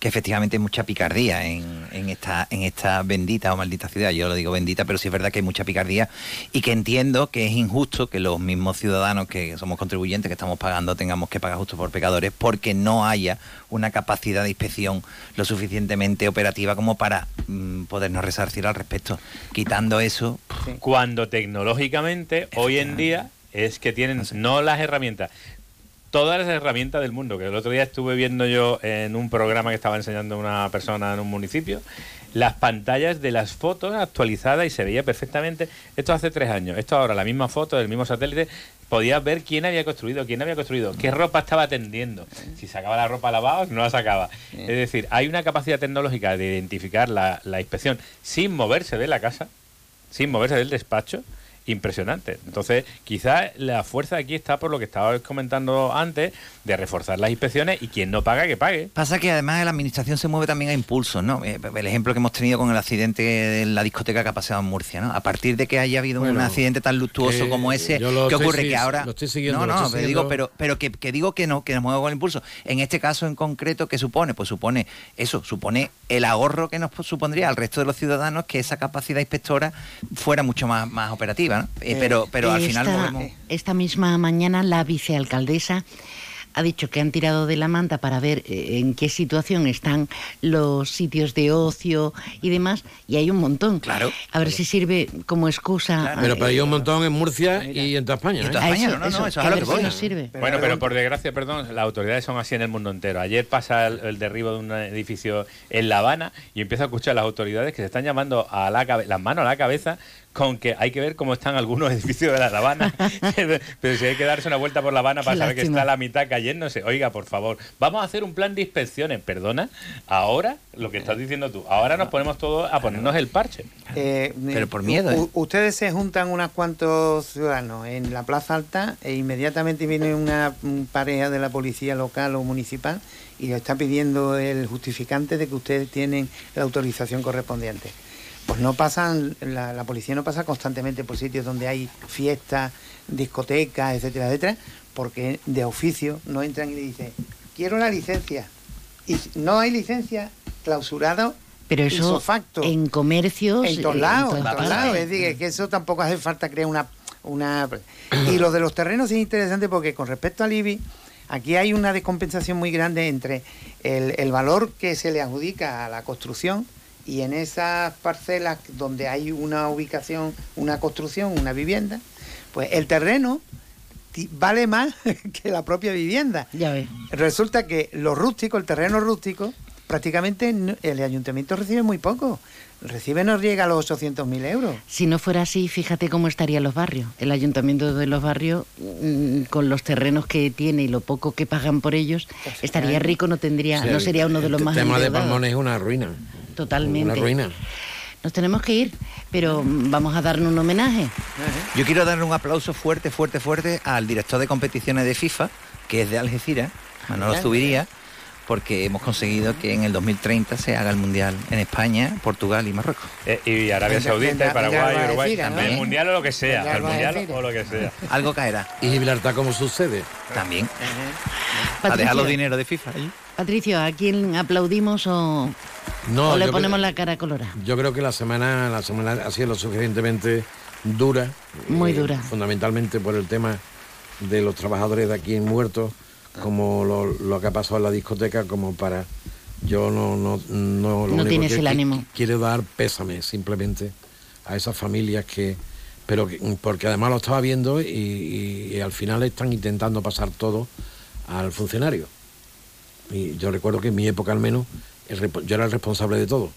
efectivamente hay mucha picardía en esta bendita o maldita ciudad. Yo lo digo bendita, pero sí es verdad que hay mucha picardía y que entiendo que es injusto que los mismos ciudadanos que somos contribuyentes, que estamos pagando, tengamos que pagar justo por pecadores, porque no haya una capacidad de inspección lo suficientemente operativa como para podernos resarcir al respecto. Quitando eso... Sí. Cuando tecnológicamente, hoy en día, es que tienen no las herramientas... Todas las herramientas del mundo, que el otro día estuve viendo yo en un programa que estaba enseñando una persona en un municipio, las pantallas de las fotos actualizadas y se veía perfectamente. Esto hace 3 años, esto ahora, la misma foto del mismo satélite, podías ver quién había construido, qué ropa estaba tendiendo, si sacaba la ropa lavada, no la sacaba. Es decir, hay una capacidad tecnológica de identificar la inspección sin moverse de la casa, sin moverse del despacho, impresionante. Entonces, quizás la fuerza aquí está por lo que estaba comentando antes, de reforzar las inspecciones, y quien no paga, que pague. Pasa que además la administración se mueve también a impulsos, ¿no? El ejemplo que hemos tenido con el accidente en la discoteca que ha pasado en Murcia, ¿no? A partir de que haya habido un accidente tan luctuoso como ese, ¿qué ocurre? Que ahora... Pero que nos mueve con el impulso. En este caso en concreto, ¿qué supone? Pues supone el ahorro que nos supondría al resto de los ciudadanos que esa capacidad inspectora fuera mucho más operativa, ¿no? Pero al final... Esta misma mañana la vicealcaldesa ha dicho que han tirado de la manta para ver en qué situación están los sitios de ocio y demás, y hay un montón. Claro. A ver si sirve como excusa. Claro. Pero hay un montón en Murcia y en toda España. En toda España, eso es a lo que voy. No sirve. Bueno, pero por desgracia, las autoridades son así en el mundo entero. Ayer pasa el derribo de un edificio en La Habana y empiezo a escuchar a las autoridades que se están llamando las manos a la cabeza con que hay que ver cómo están algunos edificios de La Habana. Pero si hay que darse una vuelta por La Habana para saber que está la mitad cayéndose. Oiga, por favor, vamos a hacer un plan de inspecciones. Perdona, ahora, lo que estás diciendo tú, ahora nos ponemos todos a ponernos el parche. Pero por miedo. Ustedes se juntan unos cuantos ciudadanos en la Plaza Alta e inmediatamente viene una pareja de la policía local o municipal y le está pidiendo el justificante de que ustedes tienen la autorización correspondiente. Pues no pasan, la policía no pasa constantemente por sitios donde hay fiestas, discotecas, etcétera, etcétera, porque de oficio no entran y le dicen, quiero una licencia. Y no hay licencia, clausurado. Pero eso facto, en comercios... En todos lados, en todos lados. Es decir, que eso tampoco hace falta crear una... Y lo de los terrenos es interesante porque con respecto al IBI, aquí hay una descompensación muy grande entre el valor que se le adjudica a la construcción y en esas parcelas donde hay una ubicación, una construcción, una vivienda, pues el terreno vale más que la propia vivienda. Ya ves. Resulta que lo rústico, el terreno rústico, prácticamente el ayuntamiento recibe muy poco. Recibe no llega a los 800.000 euros. Si no fuera así, fíjate cómo estarían Los Barrios. El ayuntamiento de Los Barrios, con los terrenos que tiene y lo poco que pagan por ellos, estaría rico, no sería uno de los más... El tema de Palmones es una ruina. Totalmente. Una ruina. Nos tenemos que ir, pero vamos a darle un homenaje. Yo quiero darle un aplauso fuerte, fuerte, fuerte al director de competiciones de FIFA, que es de Algeciras, Manolo Zubiría, porque hemos conseguido que en el 2030 se haga el Mundial en España, Portugal y Marruecos. Y Arabia Saudita, y Paraguay, y Uruguay, también. El Mundial o lo que sea, el Mundial o lo que sea. Algo caerá. Y Gibraltar como sucede. También. A dejar los dineros de FIFA allí. Patricio, ¿a quién aplaudimos o le ponemos la cara colorada? Yo creo que la semana ha sido lo suficientemente dura. Muy dura. Fundamentalmente por el tema de los trabajadores de aquí muertos, como lo que ha pasado en la discoteca, como para... Yo no lo único tienes el ánimo. Quiero dar pésame simplemente a esas familias que... Pero porque además lo estaba viendo y al final están intentando pasar todo al funcionario. Y yo recuerdo que en mi época al menos yo era el responsable de todo.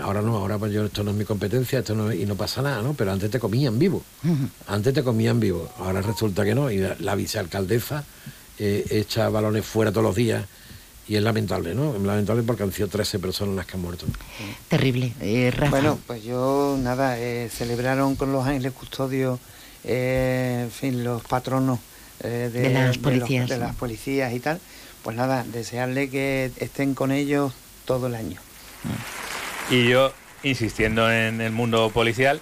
Ahora no, ahora pues esto no es mi competencia, y no pasa nada, ¿no? Pero antes te comían vivo. Ahora resulta que no. Y la vicealcaldesa echa balones fuera todos los días. Y es lamentable, ¿no? Es lamentable porque han sido 13 personas las que han muerto. Terrible. Rafa. Bueno, pues yo, nada, celebraron con los ángeles custodios, en fin, los patronos de las policías, de las policías y tal. Pues nada, desearle que estén con ellos todo el año. Y yo, insistiendo en el mundo policial,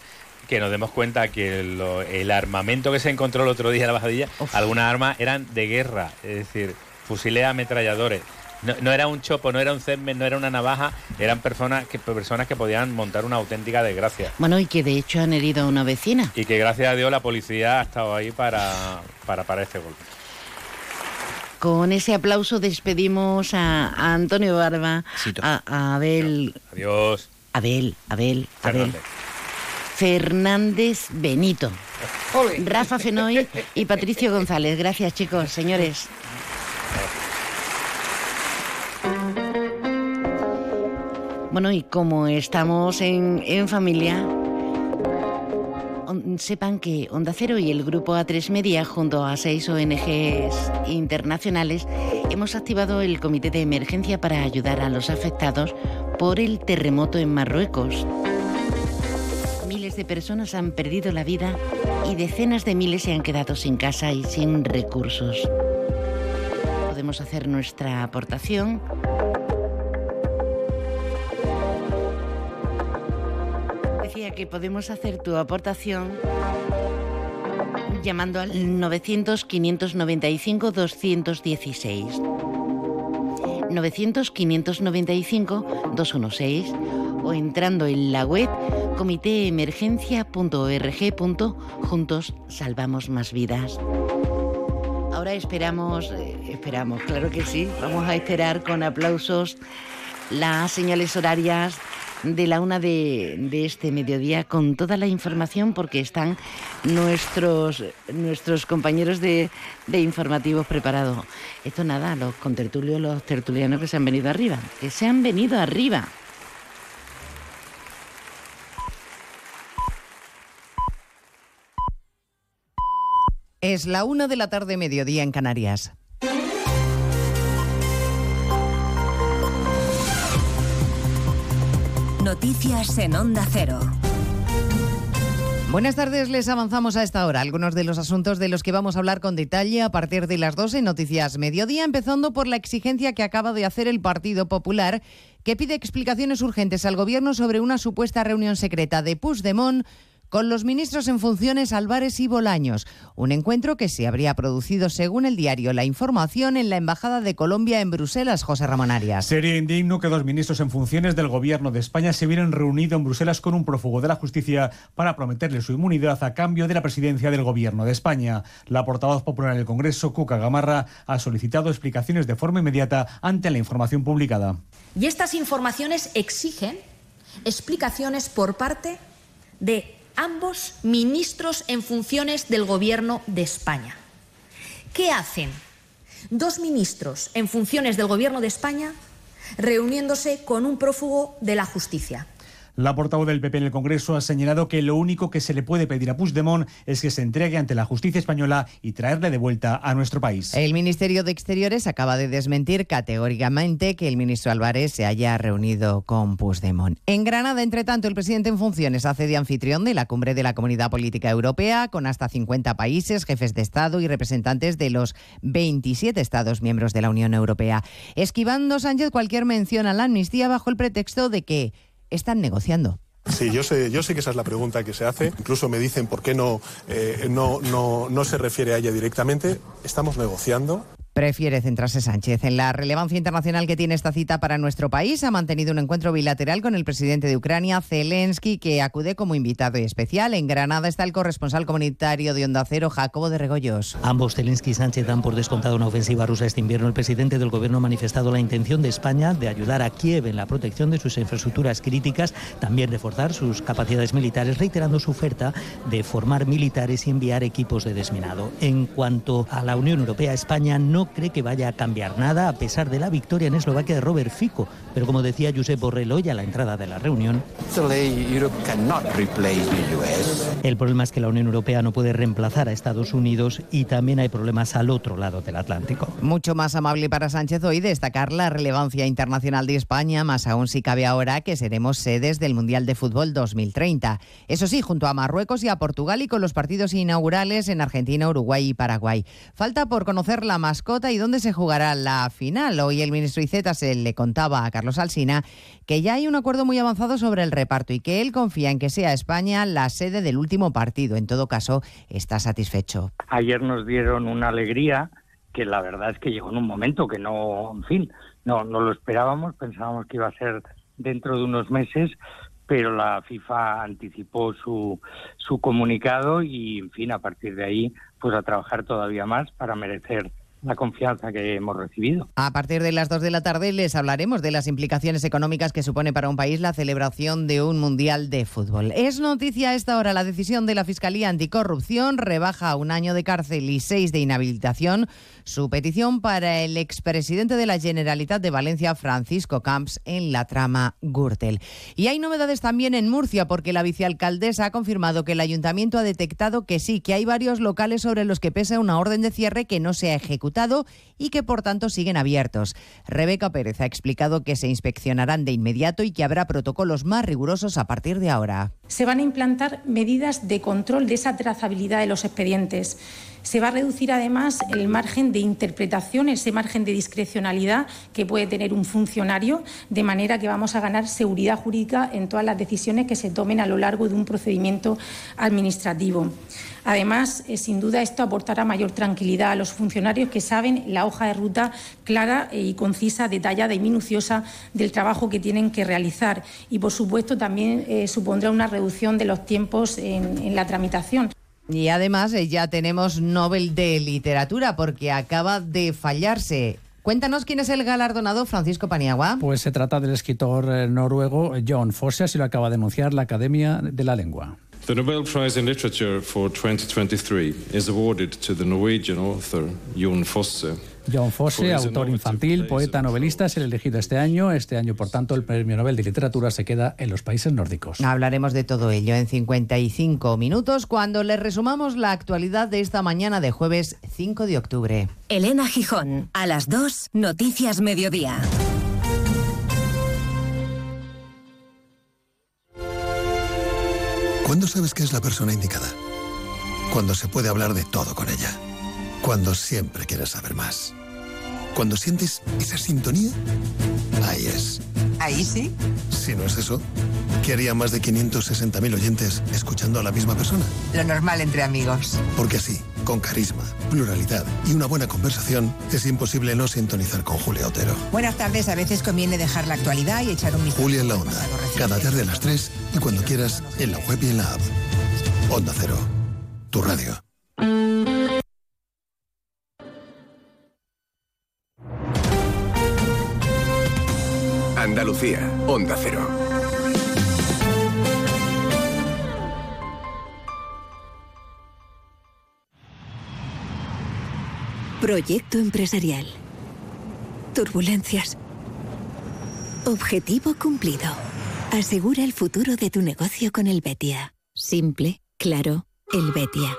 que nos demos cuenta que el armamento que se encontró el otro día en la Bajadilla, algunas armas eran de guerra, es decir, fusiles, ametralladores. No era un chopo, no era un CERME, no era una navaja, eran personas que podían montar una auténtica desgracia. Bueno, y que de hecho han herido a una vecina. Y que gracias a Dios la policía ha estado ahí para este golpe. Con ese aplauso despedimos a Antonio Barba, a Abel... Adiós. Abel Fernández. Fernández Benito. Ole. Rafa Fenoy y Patricio González. Gracias, chicos, señores. Bueno, y como estamos en familia... Sepan que Onda Cero y el Grupo A3 Media, junto a 6 ONGs internacionales, hemos activado el Comité de Emergencia para ayudar a los afectados por el terremoto en Marruecos. Miles de personas han perdido la vida y decenas de miles se han quedado sin casa y sin recursos. Podemos hacer nuestra aportación. Decía que podemos hacer tu aportación llamando al 900-595-216. 900-595-216 o entrando en la web comitéemergencia.org. Juntos salvamos más vidas. Ahora esperamos, claro que sí, vamos a esperar con aplausos las señales horarias de la una de este mediodía con toda la información, porque están nuestros compañeros de informativos preparados. Esto nada, los contertulios, los tertulianos que se han venido arriba, Es la 1:00 p.m, mediodía en Canarias. Noticias en Onda Cero. Buenas tardes, les avanzamos a esta hora algunos de los asuntos de los que vamos a hablar con detalle a partir de las 12 en Noticias Mediodía, empezando por la exigencia que acaba de hacer el Partido Popular, que pide explicaciones urgentes al Gobierno sobre una supuesta reunión secreta de Puigdemont con los ministros en funciones Álvarez y Bolaños. Un encuentro que se habría producido, según el diario La Información, en la Embajada de Colombia en Bruselas, José Ramón Arias. Sería indigno que dos ministros en funciones del Gobierno de España se hubieran reunido en Bruselas con un prófugo de la justicia para prometerle su inmunidad a cambio de la presidencia del Gobierno de España. La portavoz popular del Congreso, Cuca Gamarra, ha solicitado explicaciones de forma inmediata ante la información publicada. Y estas informaciones exigen explicaciones por parte de ambos ministros en funciones del Gobierno de España. ¿Qué hacen dos ministros en funciones del Gobierno de España reuniéndose con un prófugo de la justicia? La portavoz del PP en el Congreso ha señalado que lo único que se le puede pedir a Puigdemont es que se entregue ante la justicia española y traerle de vuelta a nuestro país. El Ministerio de Exteriores acaba de desmentir categóricamente que el ministro Álvarez se haya reunido con Puigdemont. En Granada, entre tanto, el presidente en funciones hace de anfitrión de la cumbre de la Comunidad Política Europea, con hasta 50 países, jefes de Estado y representantes de los 27 Estados miembros de la Unión Europea, esquivando Sánchez cualquier mención a la amnistía bajo el pretexto de que están negociando. Sí, yo sé que esa es la pregunta que se hace. Incluso me dicen por qué no se refiere a ella directamente. Estamos negociando. Prefiere centrarse Sánchez en la relevancia internacional que tiene esta cita para nuestro país. Ha mantenido un encuentro bilateral con el presidente de Ucrania, Zelensky, que acude como invitado especial. En Granada está el corresponsal comunitario de Onda Cero, Jacobo de Regoyos. Ambos, Zelensky y Sánchez, dan por descontado una ofensiva rusa este invierno. El presidente del Gobierno ha manifestado la intención de España de ayudar a Kiev en la protección de sus infraestructuras críticas, también reforzar sus capacidades militares, reiterando su oferta de formar militares y enviar equipos de desminado. En cuanto a la Unión Europea, España no cree que vaya a cambiar nada a pesar de la victoria en Eslovaquia de Robert Fico, pero como decía Josep Borrell hoy a la entrada de la reunión, el problema es que la Unión Europea no puede reemplazar a Estados Unidos y también hay problemas al otro lado del Atlántico. Mucho más amable para Sánchez hoy destacar la relevancia internacional de España, más aún si cabe ahora que seremos sedes del Mundial de Fútbol 2030. Eso sí, junto a Marruecos y a Portugal, y con los partidos inaugurales en Argentina, Uruguay y Paraguay. Falta por conocer la mascota y dónde se jugará la final. Hoy el ministro Iceta se le contaba a Carlos Alsina que ya hay un acuerdo muy avanzado sobre el reparto y que él confía en que sea España la sede del último partido. En todo caso, está satisfecho. Ayer nos dieron una alegría que la verdad es que llegó en un momento que no lo esperábamos. Pensábamos que iba a ser dentro de unos meses, pero la FIFA anticipó su comunicado y, en fin, a partir de ahí, pues a trabajar todavía más para merecer la confianza que hemos recibido. A partir de las 2:00 p.m. les hablaremos de las implicaciones económicas que supone para un país la celebración de un Mundial de Fútbol. Es noticia a esta hora la decisión de la Fiscalía Anticorrupción. Rebaja a 1 año de cárcel y 6 de inhabilitación su petición para el expresidente de la Generalitat de Valencia, Francisco Camps, en la trama Gürtel. Y hay novedades también en Murcia, porque la vicealcaldesa ha confirmado que el ayuntamiento ha detectado que sí, que hay varios locales sobre los que pesa una orden de cierre que no se ha ejecutado. incautado y que por tanto siguen abiertos. Rebeca Pérez ha explicado que se inspeccionarán de inmediato y que habrá protocolos más rigurosos a partir de ahora. Se van a implantar medidas de control de esa trazabilidad de los expedientes. Se va a reducir además el margen de interpretación, ese margen de discrecionalidad que puede tener un funcionario, de manera que vamos a ganar seguridad jurídica en todas las decisiones que se tomen a lo largo de un procedimiento administrativo. Además, sin duda, esto aportará mayor tranquilidad a los funcionarios que saben la hoja de ruta clara y concisa, detallada y minuciosa del trabajo que tienen que realizar. Y, por supuesto, también supondrá una reducción de los tiempos en la tramitación. Y además ya tenemos Nobel de Literatura porque acaba de fallarse. Cuéntanos quién es el galardonado, Francisco Paniagua. Pues se trata del escritor noruego Jon Fosse, así lo acaba de anunciar la Academia de la Lengua. The Nobel Prize in Literature for 2023 is awarded to the Norwegian author Jon Fosse. Jon Fosse, autor infantil, poeta, novelista, es el elegido este año. Este año, por tanto, el Premio Nobel de Literatura se queda en los países nórdicos. Hablaremos de todo ello en 55 minutos, cuando les resumamos la actualidad de esta mañana de jueves 5 de octubre. Elena Gijón, a las 2, Noticias Mediodía. ¿Cuándo sabes que es la persona indicada? Cuando se puede hablar de todo con ella. Cuando siempre quieres saber más. Cuando sientes esa sintonía, ahí es. ¿Ahí sí? Si no es eso, ¿qué haría más de 560.000 oyentes escuchando a la misma persona? Lo normal entre amigos. Porque así, con carisma, pluralidad y una buena conversación, es imposible no sintonizar con Julia Otero. Buenas tardes, a veces conviene dejar la actualidad y echar un vistazo. Julia en la Onda, cada tarde a las 3 y cuando quieras, en la web y en la app. Onda Cero, tu radio. Andalucía, Onda Cero. Proyecto empresarial. Turbulencias. Objetivo cumplido. Asegura el futuro de tu negocio con el Betia. Simple, claro, el Betia.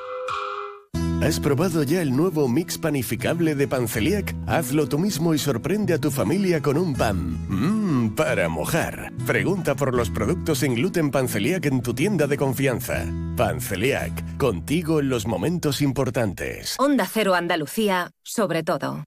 ¿Has probado ya el nuevo mix panificable de Panceliac? Hazlo tú mismo y sorprende a tu familia con un pan. Para mojar. Pregunta por los productos sin gluten Panceliac en tu tienda de confianza. Panceliac, contigo en los momentos importantes. Onda Cero Andalucía, sobre todo.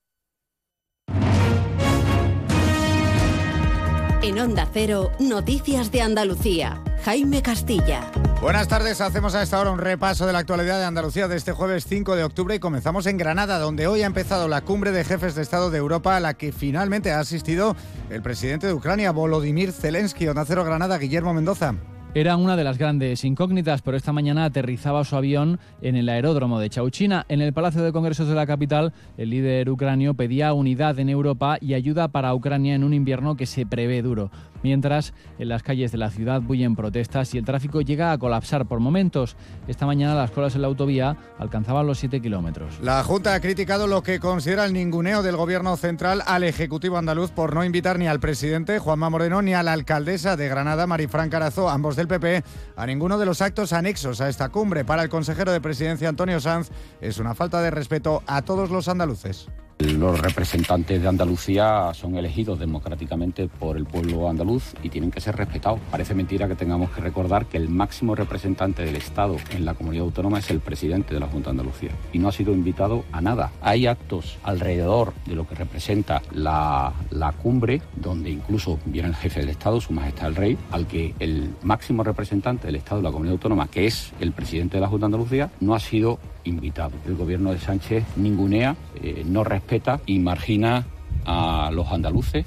En Onda Cero, Noticias de Andalucía. Jaime Castilla. Buenas tardes, hacemos a esta hora un repaso de la actualidad de Andalucía de este jueves 5 de octubre y comenzamos en Granada, donde hoy ha empezado la cumbre de jefes de Estado de Europa a la que finalmente ha asistido el presidente de Ucrania, Volodymyr Zelensky. Onda Cero Granada, Guillermo Mendoza. Era una de las grandes incógnitas, pero esta mañana aterrizaba su avión en el aeródromo de Chauchina. En el Palacio de Congresos de la capital, el líder ucranio pedía unidad en Europa y ayuda para Ucrania en un invierno que se prevé duro. Mientras, en las calles de la ciudad bullen protestas y el tráfico llega a colapsar por momentos. Esta mañana las colas en la autovía alcanzaban los 7 kilómetros. La Junta ha criticado lo que considera el ninguneo del Gobierno central al Ejecutivo andaluz por no invitar ni al presidente, Juanma Moreno, ni a la alcaldesa de Granada, Marifran Carazo, ambos del PP, a ninguno de los actos anexos a esta cumbre. Para el consejero de Presidencia, Antonio Sanz, es una falta de respeto a todos los andaluces. Los representantes de Andalucía son elegidos democráticamente por el pueblo andaluz y tienen que ser respetados. Parece mentira que tengamos que recordar que el máximo representante del Estado en la comunidad autónoma es el presidente de la Junta de Andalucía y no ha sido invitado a nada. Hay actos alrededor de lo que representa la cumbre, donde incluso viene el jefe del Estado, Su Majestad el Rey, al que el máximo representante del Estado de la comunidad autónoma, que es el presidente de la Junta de Andalucía, no ha sido invitado. El gobierno de Sánchez ningunea, no respeta y margina a los andaluces.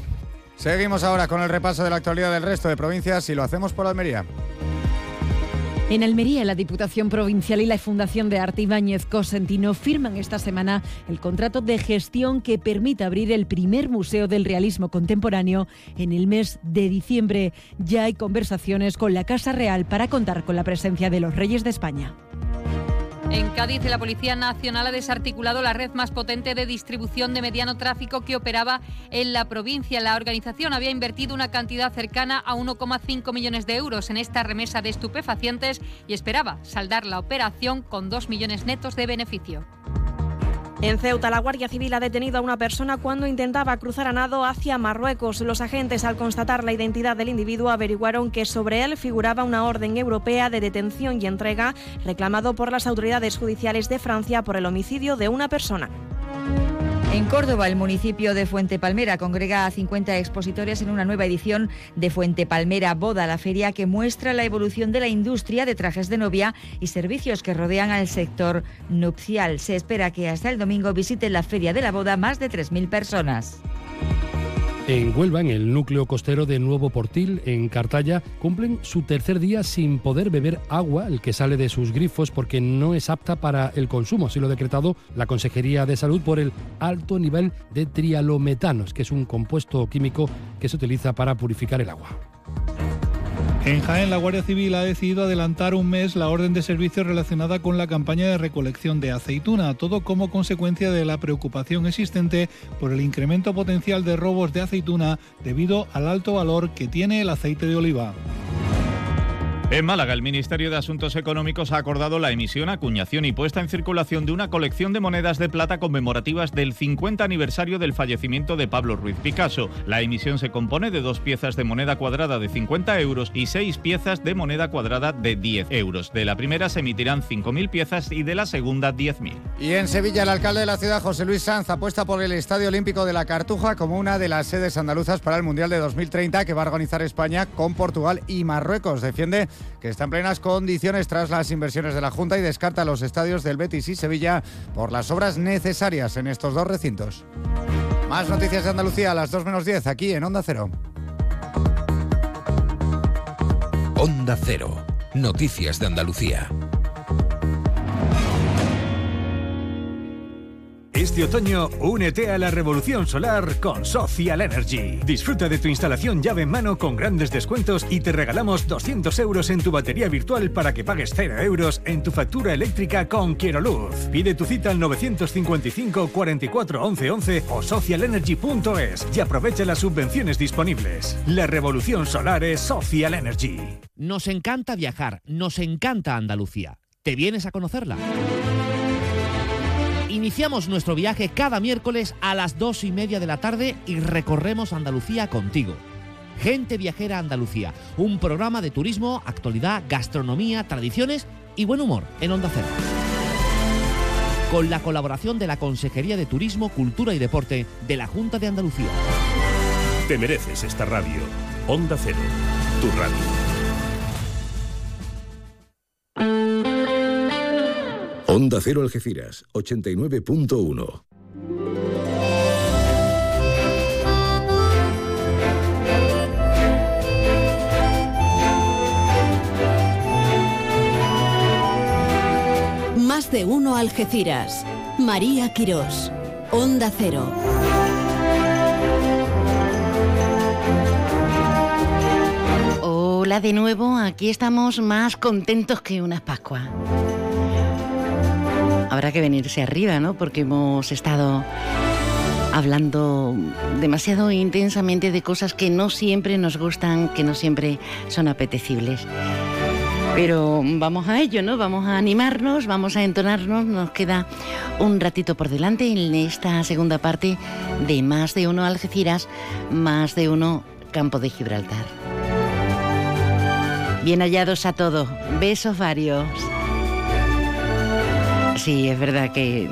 Seguimos ahora con el repaso de la actualidad del resto de provincias y lo hacemos por Almería. En Almería, la Diputación Provincial y la Fundación de Arte Ibáñez Cosentino firman esta semana el contrato de gestión que permite abrir el primer Museo del Realismo Contemporáneo en el mes de diciembre. Ya hay conversaciones con la Casa Real para contar con la presencia de los Reyes de España. En Cádiz, la Policía Nacional ha desarticulado la red más potente de distribución de mediano tráfico que operaba en la provincia. La organización había invertido una cantidad cercana a 1,5 millones de euros en esta remesa de estupefacientes y esperaba saldar la operación con 2 millones netos de beneficio. En Ceuta, la Guardia Civil ha detenido a una persona cuando intentaba cruzar a nado hacia Marruecos. Los agentes, al constatar la identidad del individuo, averiguaron que sobre él figuraba una orden europea de detención y entrega, reclamado por las autoridades judiciales de Francia por el homicidio de una persona. En Córdoba, el municipio de Fuente Palmera congrega a 50 expositores en una nueva edición de Fuente Palmera Boda, la feria que muestra la evolución de la industria de trajes de novia y servicios que rodean al sector nupcial. Se espera que hasta el domingo visiten la feria de la boda más de 3.000 personas. En Huelva, en el núcleo costero de Nuevo Portil, en Cartaya, cumplen su tercer día sin poder beber agua, el que sale de sus grifos, porque no es apta para el consumo. Así lo ha decretado la Consejería de Salud por el alto nivel de trialometanos, que es un compuesto químico que se utiliza para purificar el agua. En Jaén, la Guardia Civil ha decidido adelantar un mes la orden de servicio relacionada con la campaña de recolección de aceituna, todo como consecuencia de la preocupación existente por el incremento potencial de robos de aceituna debido al alto valor que tiene el aceite de oliva. En Málaga, el Ministerio de Asuntos Económicos ha acordado la emisión, acuñación y puesta en circulación de una colección de monedas de plata conmemorativas del 50 aniversario del fallecimiento de Pablo Ruiz Picasso. La emisión se compone de 2 piezas de moneda cuadrada de 50 euros y 6 piezas de moneda cuadrada de 10 euros. De la primera se emitirán 5.000 piezas y de la segunda 10.000. Y en Sevilla, el alcalde de la ciudad, José Luis Sanz, apuesta por el Estadio Olímpico de la Cartuja como una de las sedes andaluzas para el Mundial de 2030 que va a organizar España con Portugal y Marruecos. Defiende que está en plenas condiciones tras las inversiones de la Junta y descarta los estadios del Betis y Sevilla por las obras necesarias en estos dos recintos. Más noticias de Andalucía a las 2:10 aquí en Onda Cero. Onda Cero. Noticias de Andalucía. Este otoño, únete a la revolución solar con Social Energy. Disfruta de tu instalación llave en mano con grandes descuentos y te regalamos 200 euros en tu batería virtual para que pagues 0 euros en tu factura eléctrica con Quiero Luz. Pide tu cita al 955 44 11 11 o socialenergy.es y aprovecha las subvenciones disponibles. La revolución solar es Social Energy. Nos encanta viajar, nos encanta Andalucía. ¿Te vienes a conocerla? Iniciamos nuestro viaje cada miércoles a las 2:30 de la tarde y recorremos Andalucía contigo. Gente Viajera Andalucía, un programa de turismo, actualidad, gastronomía, tradiciones y buen humor en Onda Cero. Con la colaboración de la Consejería de Turismo, Cultura y Deporte de la Junta de Andalucía. Te mereces esta radio. Onda Cero, tu radio. Onda Cero Algeciras, 89.1. Más de uno Algeciras. María Quirós. Onda Cero. Hola de nuevo, aquí estamos más contentos que unas Pascuas. Habrá que venirse arriba, ¿no? Porque hemos estado hablando demasiado intensamente de cosas que no siempre nos gustan, que no siempre son apetecibles. Pero vamos a ello, ¿no? Vamos a animarnos, vamos a entonarnos. Nos queda un ratito por delante en esta segunda parte de Más de Uno Algeciras, Más de Uno Campo de Gibraltar. Bien hallados a todos. Besos varios. Sí, es verdad que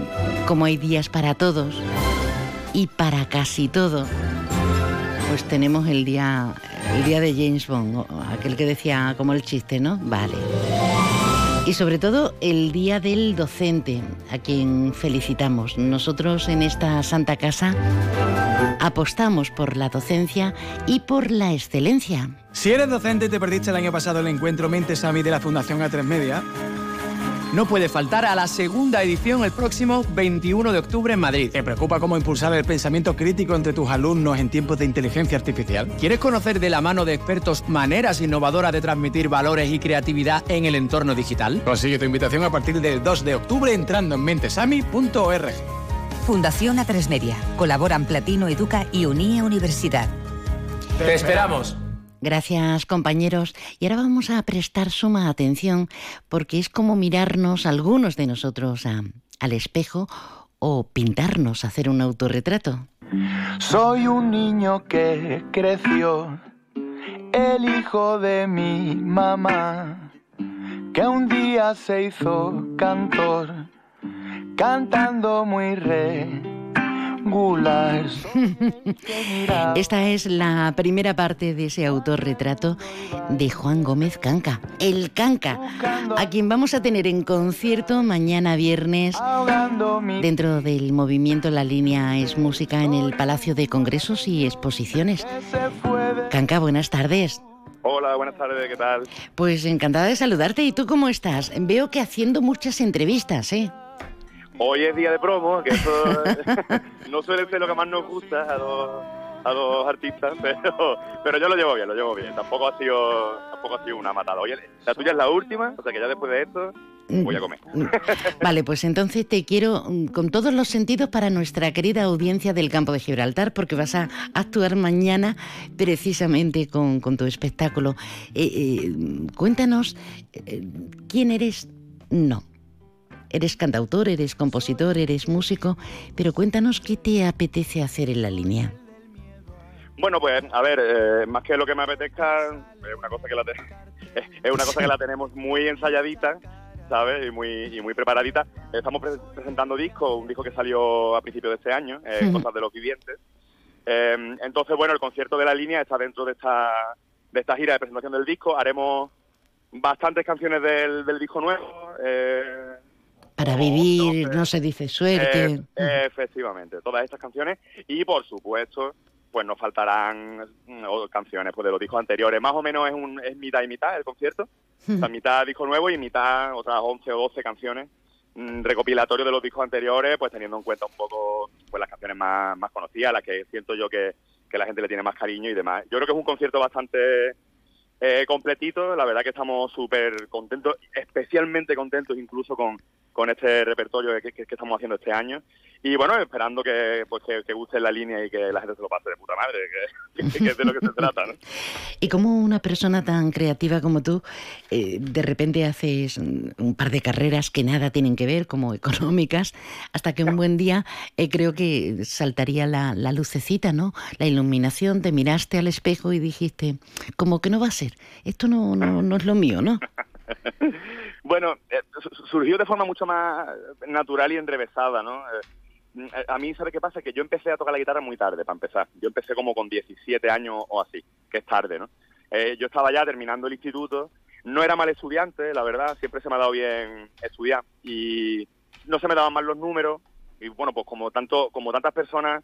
como hay días para todos y para casi todo, pues tenemos el día de James Bond, aquel que decía como el chiste, ¿no? Vale. Y sobre todo el día del docente, a quien felicitamos. Nosotros en esta Santa Casa apostamos por la docencia y por la excelencia. Si eres docente y te perdiste el año pasado el encuentro Mente Sami de la Fundación A3 Media, no puede faltar a la segunda edición el próximo 21 de octubre en Madrid. ¿Te preocupa cómo impulsar el pensamiento crítico entre tus alumnos en tiempos de inteligencia artificial? ¿Quieres conocer de la mano de expertos maneras innovadoras de transmitir valores y creatividad en el entorno digital? Consigue tu invitación a partir del 2 de octubre entrando en mentesami.org. Fundación A3 Media. Colaboran Platino Educa y Unie Universidad. ¡Te esperamos! Gracias, compañeros. Y ahora vamos a prestar suma atención porque es como mirarnos algunos de nosotros al espejo o pintarnos, hacer un autorretrato. Soy un niño que creció, el hijo de mi mamá, que un día se hizo cantor, cantando muy regular. Esta es la primera parte de ese autorretrato de Juan Gómez Canca, el Canca, a quien vamos a tener en concierto mañana viernes dentro del movimiento La Línea es Música en el Palacio de Congresos y Exposiciones. Canca, buenas tardes. Hola, buenas tardes, ¿qué tal? Pues encantada de saludarte. ¿Y tú cómo estás? Veo que haciendo muchas entrevistas, ¿eh? Hoy es día de promo, que eso no suele ser lo que más nos gusta a los artistas, pero yo lo llevo bien. Tampoco ha sido una matada. Oye, la tuya es la última, o sea que ya después de esto voy a comer. Vale, pues entonces te quiero con todos los sentidos para nuestra querida audiencia del Campo de Gibraltar, porque vas a actuar mañana precisamente con tu espectáculo. Cuéntanos, ¿quién eres? No. Eres cantautor, eres compositor, eres músico, pero cuéntanos qué te apetece hacer en La Línea. Bueno, pues, a ver, más que lo que me apetezca, es una cosa que la tenemos muy ensayadita, ¿sabes? Y muy preparadita. Estamos presentando discos, un disco que salió a principios de este año, Cosas de los Vivientes. Entonces, bueno, el concierto de La Línea está dentro de esta gira de presentación del disco. Haremos bastantes canciones del disco nuevo, Para vivir, no se dice suerte. Efectivamente, todas estas canciones. Y por supuesto, pues nos faltarán canciones pues, de los discos anteriores. Más o menos es mitad y mitad el concierto. O sea, mitad disco nuevo y mitad otras 11 o 12 canciones recopilatorios de los discos anteriores, pues teniendo en cuenta un poco pues las canciones más conocidas, las que siento yo que la gente le tiene más cariño y demás. Yo creo que es un concierto bastante completito. La verdad que estamos súper contentos, especialmente contentos incluso con este repertorio que estamos haciendo este año. Y bueno, esperando que guste La Línea y que la gente se lo pase de puta madre, que es de lo que se trata, ¿no? Y como una persona tan creativa como tú, de repente haces un par de carreras que nada tienen que ver, como económicas, hasta que un buen día creo que saltaría la lucecita, ¿no? La iluminación, te miraste al espejo y dijiste, como que no va a ser, esto no es lo mío, ¿no? Bueno, surgió de forma mucho más natural y enrevesada, ¿no? A mí, ¿sabes qué pasa? Que yo empecé a tocar la guitarra muy tarde, para empezar. Yo empecé como con 17 años o así, que es tarde, ¿no? Yo estaba ya terminando el instituto. No era mal estudiante, la verdad. Siempre se me ha dado bien estudiar. Y no se me daban mal los números. Y bueno, pues como tantas personas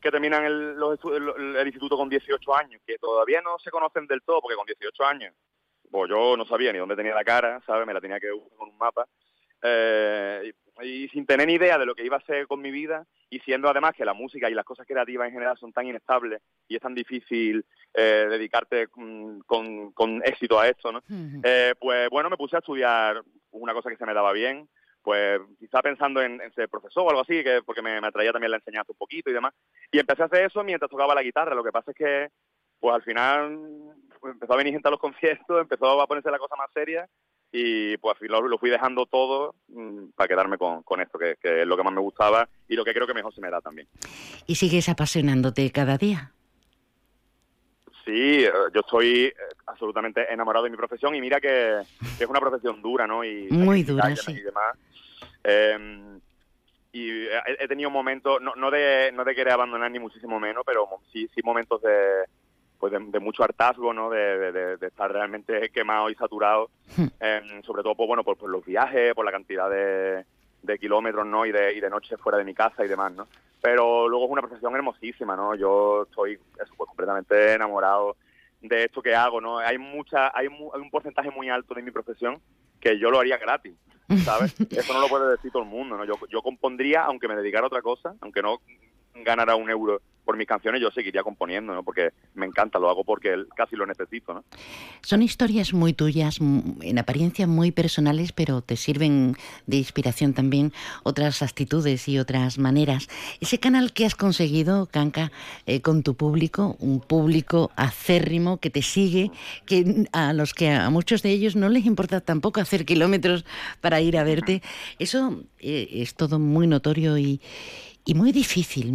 que terminan el instituto con 18 años, que todavía no se conocen del todo, porque con 18 años... Pues yo no sabía ni dónde tenía la cara, ¿sabes? Me la tenía que buscar con un mapa. Y sin tener ni idea de lo que iba a hacer con mi vida, y siendo además que la música y las cosas creativas en general son tan inestables y es tan difícil dedicarte con éxito a esto, ¿no? Pues bueno, me puse a estudiar una cosa que se me daba bien, pues quizá pensando en ser profesor o algo así, que porque me atraía también la enseñanza un poquito y demás. Y empecé a hacer eso mientras tocaba la guitarra. Lo que pasa es que, pues al final... empezó a venir gente a los conciertos, empezó a ponerse la cosa más seria y pues lo fui dejando todo para quedarme con esto, que es lo que más me gustaba y lo que creo que mejor se me da también. ¿Y sigues apasionándote cada día? Sí, yo estoy absolutamente enamorado de mi profesión y mira que es una profesión dura, ¿no? Y muy dura, sí. Y demás. Y he tenido momentos, no de querer abandonar ni muchísimo menos, pero sí momentos de mucho hartazgo, ¿no? De estar realmente quemado y saturado, sobre todo por los viajes, por la cantidad de kilómetros, ¿no? Y de noches fuera de mi casa y demás, ¿no? Pero luego es una profesión hermosísima, ¿no? Yo estoy completamente enamorado de esto que hago, ¿no? Hay un porcentaje muy alto de mi profesión que yo lo haría gratis, ¿sabes? Eso no lo puede decir todo el mundo, ¿no? Yo compondría, aunque me dedicara a otra cosa, aunque no ganara un euro por mis canciones, yo seguiría componiendo, ¿no? Porque me encanta, lo hago porque casi lo necesito, ¿no? Son historias muy tuyas, en apariencia muy personales, pero te sirven de inspiración también otras actitudes y otras maneras. Ese canal que has conseguido, Canca, con tu público, un público acérrimo que te sigue, que a los que a muchos de ellos no les importa tampoco hacer kilómetros para ir a verte, eso es todo muy notorio y muy difícil,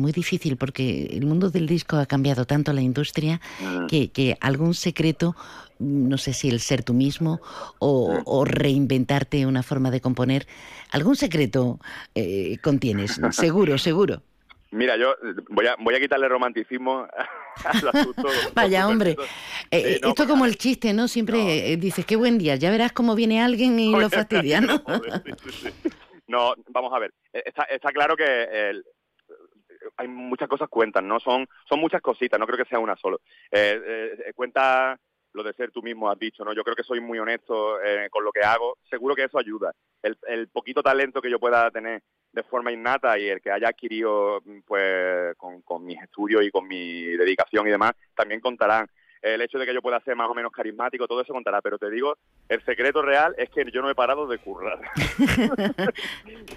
porque el mundo del disco ha cambiado tanto, la industria, que algún secreto, no sé si el ser tú mismo o reinventarte una forma de componer, algún secreto contienes, seguro. Mira, yo voy a quitarle romanticismo al asunto. Vaya, hombre, no, esto como el chiste, ¿no? Siempre dices, qué buen día, ya verás cómo viene alguien y lo fastidia, ¿no? Sí. No, vamos a ver, está claro que... hay muchas cosas cuentan, ¿no? Son muchas cositas, no creo que sea una solo. Cuenta lo de ser tú mismo, has dicho, ¿no? Yo creo que soy muy honesto con lo que hago. Seguro que eso ayuda. El poquito talento que yo pueda tener de forma innata y el que haya adquirido pues con mis estudios y con mi dedicación y demás, también contarán. El hecho de que yo pueda ser más o menos carismático, todo eso contará, pero te digo, el secreto real es que yo no he parado de currar.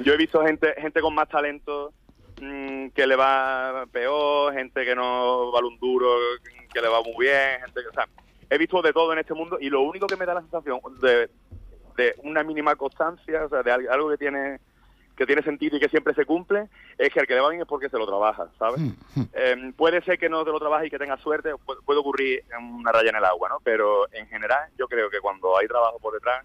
Yo he visto gente con más talento que le va peor, gente que no vale un duro, que le va muy bien, gente que, o sea, he visto de todo en este mundo, y lo único que me da la sensación de una mínima constancia, o sea, de algo que tiene sentido y que siempre se cumple, es que al que le va bien es porque se lo trabaja, ¿sabes? Puede ser que no te lo trabaje y que tengas suerte, puede ocurrir una raya en el agua, ¿no? Pero en general yo creo que cuando hay trabajo por detrás,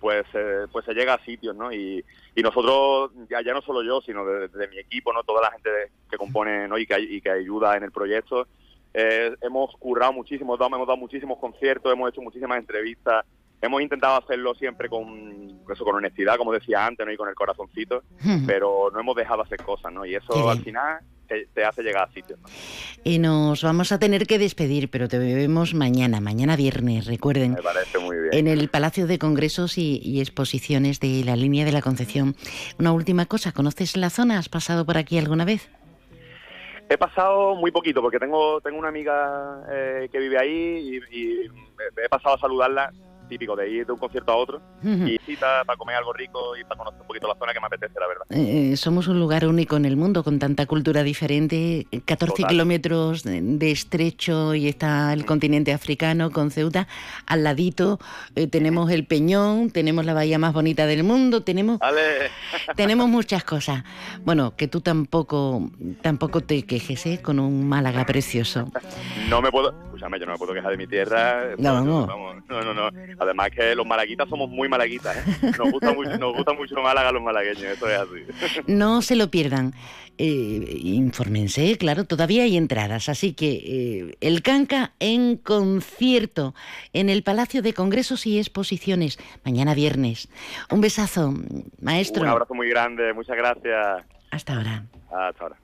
pues se llega a sitios, ¿no? Y nosotros, ya no solo yo, sino de mi equipo, ¿no? Toda la gente que compone, ¿no? y que ayuda en el proyecto. Hemos currado muchísimo, hemos dado muchísimos conciertos, hemos hecho muchísimas entrevistas, hemos intentado hacerlo siempre con honestidad, como decía antes, ¿no? Y con el corazoncito, pero no hemos dejado hacer cosas, ¿no? Y eso al final... Te hace llegar a sitios, ¿no? Y nos vamos a tener que despedir, pero te vemos mañana viernes, recuerden. Me parece muy bien. En el Palacio de Congresos y Exposiciones de la Línea de la Concepción. Una última cosa, ¿conoces la zona? ¿Has pasado por aquí alguna vez? He pasado muy poquito, porque tengo una amiga que vive ahí y he pasado a saludarla, típico de ir de un concierto a otro, y cita para comer algo rico y para conocer un poquito la zona, que me apetece, la verdad. Somos un lugar único en el mundo, con tanta cultura diferente, 14 Total. Kilómetros de estrecho, y está el continente africano con Ceuta, al ladito tenemos el Peñón, tenemos la bahía más bonita del mundo, tenemos muchas cosas. Bueno, que tú tampoco te quejes, ¿eh? Con un Málaga precioso. Yo no me puedo quejar de mi tierra. No. Además que los malaguitas somos muy malaguitas, ¿eh? Nos gusta mucho Málaga a los malagueños, eso es así. No se lo pierdan. Infórmense, claro, todavía hay entradas, así que el Canca en concierto en el Palacio de Congresos y Exposiciones, mañana viernes. Un besazo, maestro. Un abrazo muy grande, muchas gracias. Hasta ahora. Hasta ahora.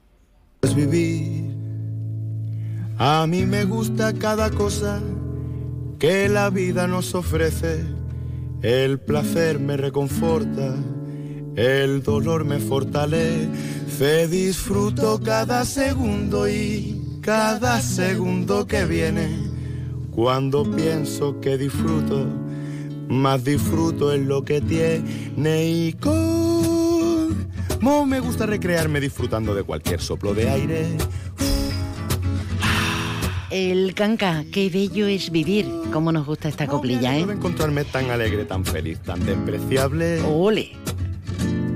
Vivir. A mí me gusta cada cosa que la vida nos ofrece, el placer me reconforta, el dolor me fortalece, disfruto cada segundo y cada segundo que viene. Cuando pienso que disfruto, más disfruto en lo que tiene, y cómo me gusta recrearme disfrutando de cualquier soplo de aire. El Canca, qué bello es vivir. Cómo nos gusta esta coplilla, ¿eh? No encontrarme tan alegre, tan feliz, tan despreciable. ¡Ole!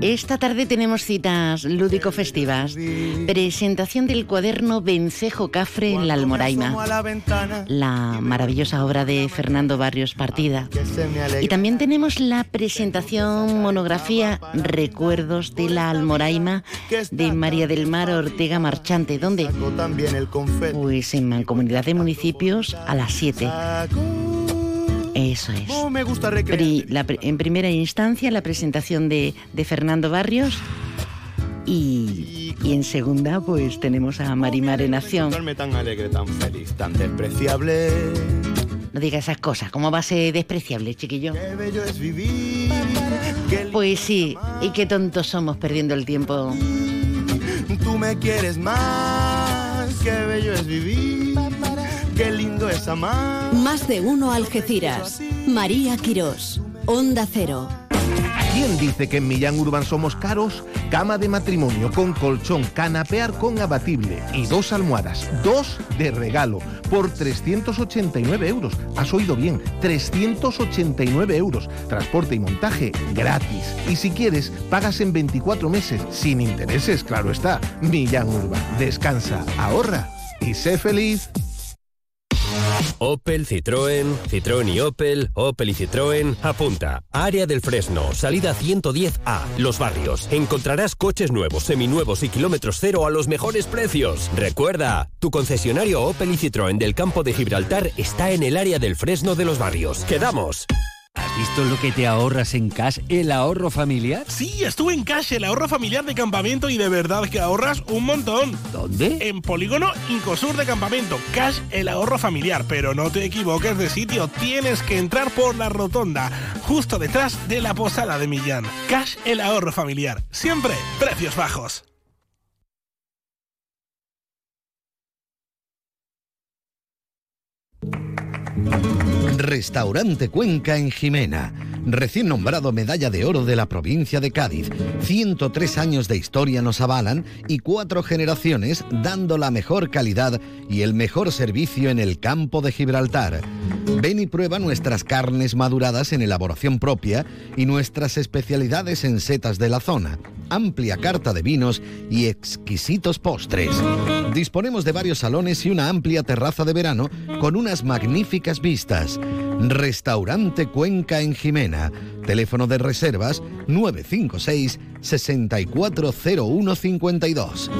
Esta tarde tenemos citas lúdico-festivas. Presentación del cuaderno Vencejo Cafre en la Almoraima. La maravillosa obra de Fernando Barrios Partida. Y también tenemos la presentación monografía Recuerdos de la Almoraima de María del Mar Ortega Marchante. ¿Dónde? Pues en Mancomunidad de Municipios a las 7. Eso es. En primera instancia, la presentación de Fernando Barrios, y en segunda, pues tenemos a Marimar en acción. Tan alegre, tan feliz, tan despreciable. No digas esas cosas, ¿cómo va a ser despreciable, chiquillo? Qué bello es vivir. Pues sí, y qué tontos somos perdiendo el tiempo. Tú me quieres más. qué bello es vivir, qué lindo es amar. Más de uno Algeciras. María Quirós, Onda Cero. ¿Quién dice que en Millán Urban somos caros? Cama de matrimonio con colchón, canapear con abatible y dos almohadas, dos de regalo, por 389 euros. Has oído bien, 389 euros. Transporte y montaje gratis. Y si quieres, pagas en 24 meses, sin intereses, claro está. Millán Urban, descansa, ahorra y sé feliz. Opel, Citroën, Citroën y Opel, Opel y Citroën, apunta. Área del Fresno, salida 110A, Los Barrios. Encontrarás coches nuevos, seminuevos y kilómetros cero a los mejores precios. Recuerda, tu concesionario Opel y Citroën del Campo de Gibraltar está en el área del Fresno de Los Barrios. ¡Quedamos! ¿Has visto lo que te ahorras en Cash, el ahorro familiar? Sí, estuve en Cash, el ahorro familiar de campamento, y de verdad que ahorras un montón. ¿Dónde? En Polígono Incosur de Campamento, Cash, el ahorro familiar. Pero no te equivoques de sitio, tienes que entrar por la rotonda, justo detrás de la posada de Millán. Cash, el ahorro familiar, siempre precios bajos. Restaurante Cuenca en Jimena, recién nombrado Medalla de Oro de la provincia de Cádiz. 103 años de historia nos avalan y 4 generaciones dando la mejor calidad y el mejor servicio en el Campo de Gibraltar. Ven y prueba nuestras carnes maduradas en elaboración propia y nuestras especialidades en setas de la zona. Amplia carta de vinos y exquisitos postres. Disponemos de varios salones y una amplia terraza de verano con unas magníficas vistas. Restaurante Cuenca en Jimena. Teléfono de reservas 956 640152.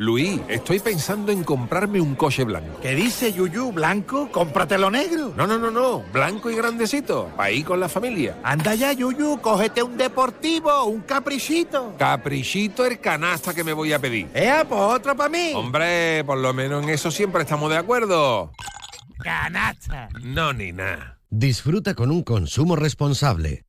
Luis, estoy pensando en comprarme un coche blanco. ¿Qué dice Yuyu? ¿Blanco? ¡Cómpratelo negro! No. Blanco y grandecito. Ahí con la familia. Anda ya, Yuyu. Cógete un deportivo, un caprichito. Caprichito el canasta que me voy a pedir. Pues otro para mí. Hombre, por lo menos en eso siempre estamos de acuerdo. Canasta. No ni nada. Disfruta con un consumo responsable.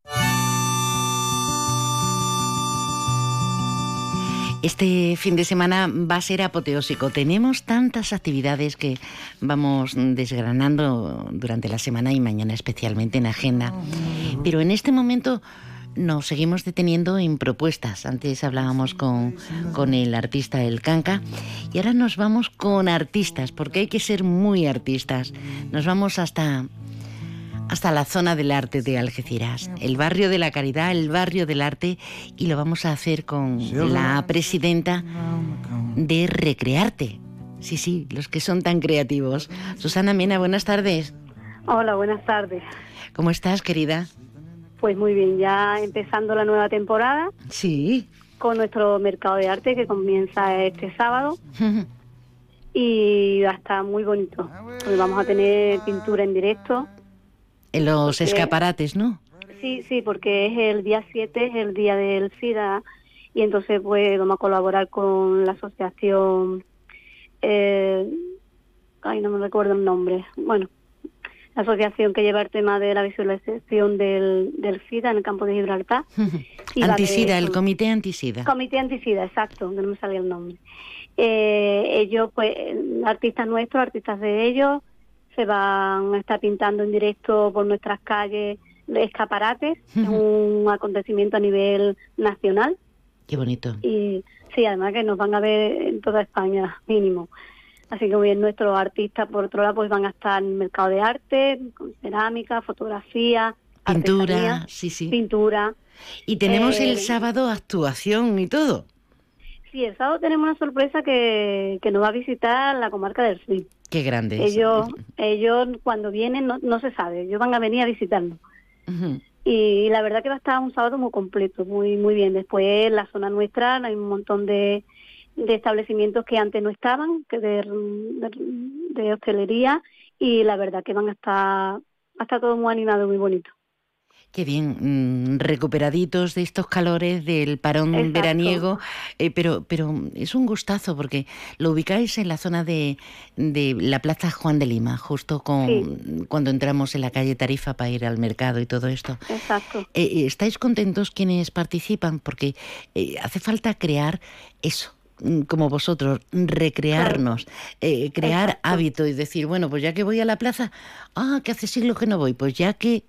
Este fin de semana va a ser apoteósico. Tenemos tantas actividades que vamos desgranando durante la semana y mañana especialmente en agenda. Pero en este momento nos seguimos deteniendo en propuestas. Antes hablábamos con el artista El Canca y ahora nos vamos con artistas, porque hay que ser muy artistas. Nos vamos hasta la zona del arte de Algeciras, el barrio de la Caridad, el barrio del arte, y lo vamos a hacer con la presidenta de Recrearte. Sí, los que son tan creativos. Susana Mena, buenas tardes. Hola, buenas tardes. ¿Cómo estás, querida? Pues muy bien, ya empezando la nueva temporada. Sí. Con nuestro mercado de arte que comienza este sábado. Y va a estar muy bonito. Pues vamos a tener pintura en directo. En los escaparates, ¿no? Sí, porque es el día 7, es el día del SIDA, y entonces pues vamos a colaborar con la asociación, no me recuerdo el nombre, la asociación que lleva el tema de la visualización del SIDA en el Campo de Gibraltar. Antisida, el Comité Antisida. Comité Antisida, exacto, que no me salía el nombre. Ellos, pues, artistas nuestros, artistas de ellos, se van a estar pintando en directo por nuestras calles escaparates. Es un acontecimiento a nivel nacional. Qué bonito. Y sí, además que nos van a ver en toda España, mínimo. Así que muy bien, nuestros artistas, por otro lado, pues van a estar en el mercado de arte, con cerámica, fotografía, pintura, pintura. Y tenemos el sábado actuación y todo. Sí, el sábado tenemos una sorpresa que nos va a visitar la comarca del Sur. Qué grande. Ellos cuando vienen no se sabe, ellos van a venir a visitarnos. Uh-huh. Y la verdad que va a estar un sábado muy completo, muy muy bien. Después en la zona nuestra hay un montón de establecimientos que antes no estaban, que de hostelería, y la verdad que va a estar todo muy animado, muy bonito. Qué bien, recuperaditos de estos calores del parón. Exacto. Veraniego, pero es un gustazo porque lo ubicáis en la zona de la Plaza Juan de Lima, justo cuando entramos en la calle Tarifa para ir al mercado y todo esto. Exacto. ¿Estáis contentos quienes participan? Porque hace falta crear eso, como vosotros, recrearnos, crear hábito y decir, bueno, pues ya que voy a la plaza, que hace siglos que no voy, pues ya que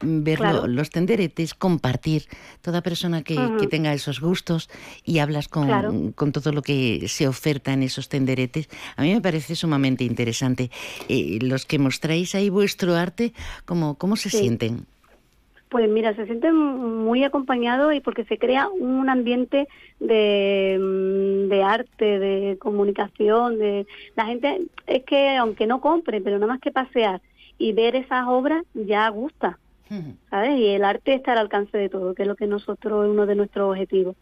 ver los tenderetes, compartir, toda persona que tenga esos gustos y hablas con todo lo que se oferta en esos tenderetes, a mí me parece sumamente interesante. Los que mostráis ahí vuestro arte, ¿cómo se sienten? Pues mira, se sienten muy acompañados y porque se crea un ambiente de arte, de comunicación, de la gente, es que aunque no compre, pero nada más que pasear y ver esas obras ya gusta, ¿sabes? Y el arte está al alcance de todo, que es lo que nosotros, uno de nuestros objetivos.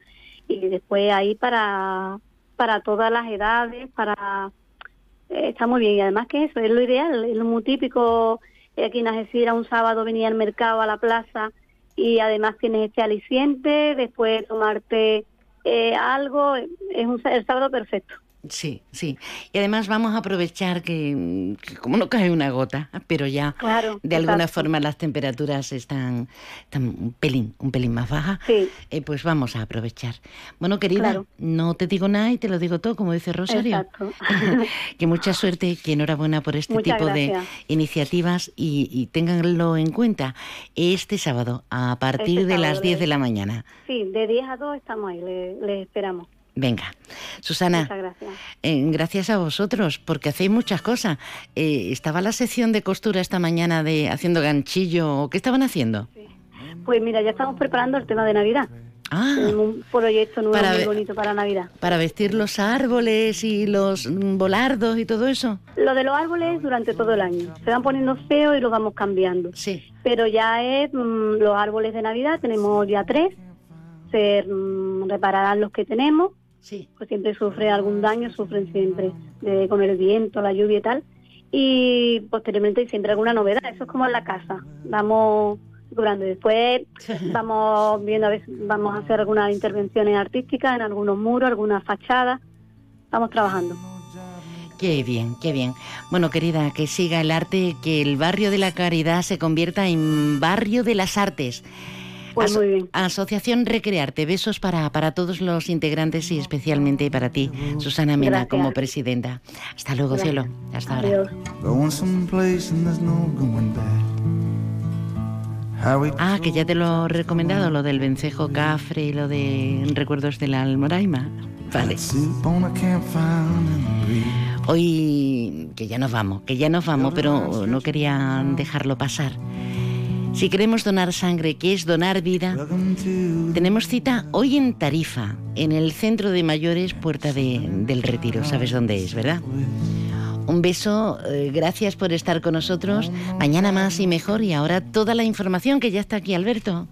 Y después ahí para todas las edades, está muy bien. Y además que eso es lo ideal, es lo muy típico. Aquí en Algeciras un sábado venía al mercado, a la plaza, y además tienes este aliciente, después tomarte algo, es el sábado perfecto. Sí, sí. Y además vamos a aprovechar que como no cae una gota, pero ya de alguna forma las temperaturas están un pelín más bajas, pues vamos a aprovechar. Bueno, querida, no te digo nada y te lo digo todo, como dice Rosario. Exacto. Que mucha suerte, que enhorabuena por este tipo de iniciativas y ténganlo en cuenta este sábado a partir de las 10 de la mañana. Sí, de 10 a 2 estamos ahí, les esperamos. Venga, Susana, muchas gracias. Gracias a vosotros, porque hacéis muchas cosas. ¿Estaba la sección de costura esta mañana de haciendo ganchillo? ¿O qué estaban haciendo? Sí. Pues mira, ya estamos preparando el tema de Navidad. Un proyecto nuevo muy bonito para Navidad. ¿Para vestir los árboles y los volardos y todo eso? Lo de los árboles durante todo el año. Se van poniendo feos y los vamos cambiando. Sí. Pero ya es los árboles de Navidad, tenemos ya 3. Se repararán los que tenemos. Sí. Pues siempre sufre algún daño, sufren siempre con el viento, la lluvia y tal. Y posteriormente siempre alguna novedad. Eso es como en la casa. Vamos curando. Después vamos viendo a ver, vamos a hacer algunas intervenciones artísticas en algunos muros, algunas fachadas. Vamos trabajando. Qué bien, qué bien. Bueno, querida, que siga el arte, que el Barrio de la Caridad se convierta en Barrio de las Artes. Pues muy bien. Asociación Recrearte. Besos para todos los integrantes y especialmente para ti, Susana Mena, como presidenta. Hasta luego, cielo. Hasta ahora. Que ya te lo he recomendado, lo del vencejo cafre y lo de recuerdos de la Almoraima. Vale. Hoy, que ya nos vamos, pero no quería dejarlo pasar. Si queremos donar sangre, que es donar vida, tenemos cita hoy en Tarifa, en el Centro de Mayores Puerta del Retiro. Sabes dónde es, ¿verdad? Un beso, gracias por estar con nosotros. Mañana más y mejor. Y ahora toda la información, que ya está aquí Alberto.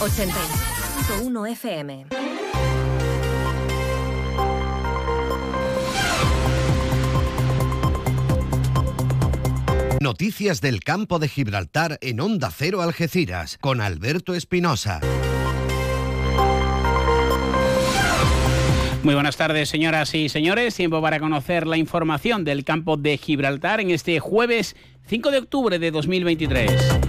81.1 FM. Noticias del Campo de Gibraltar en Onda Cero Algeciras con Alberto Espinosa. Muy buenas tardes, señoras y señores. Tiempo para conocer la información del Campo de Gibraltar en este jueves 5 de octubre de 2023.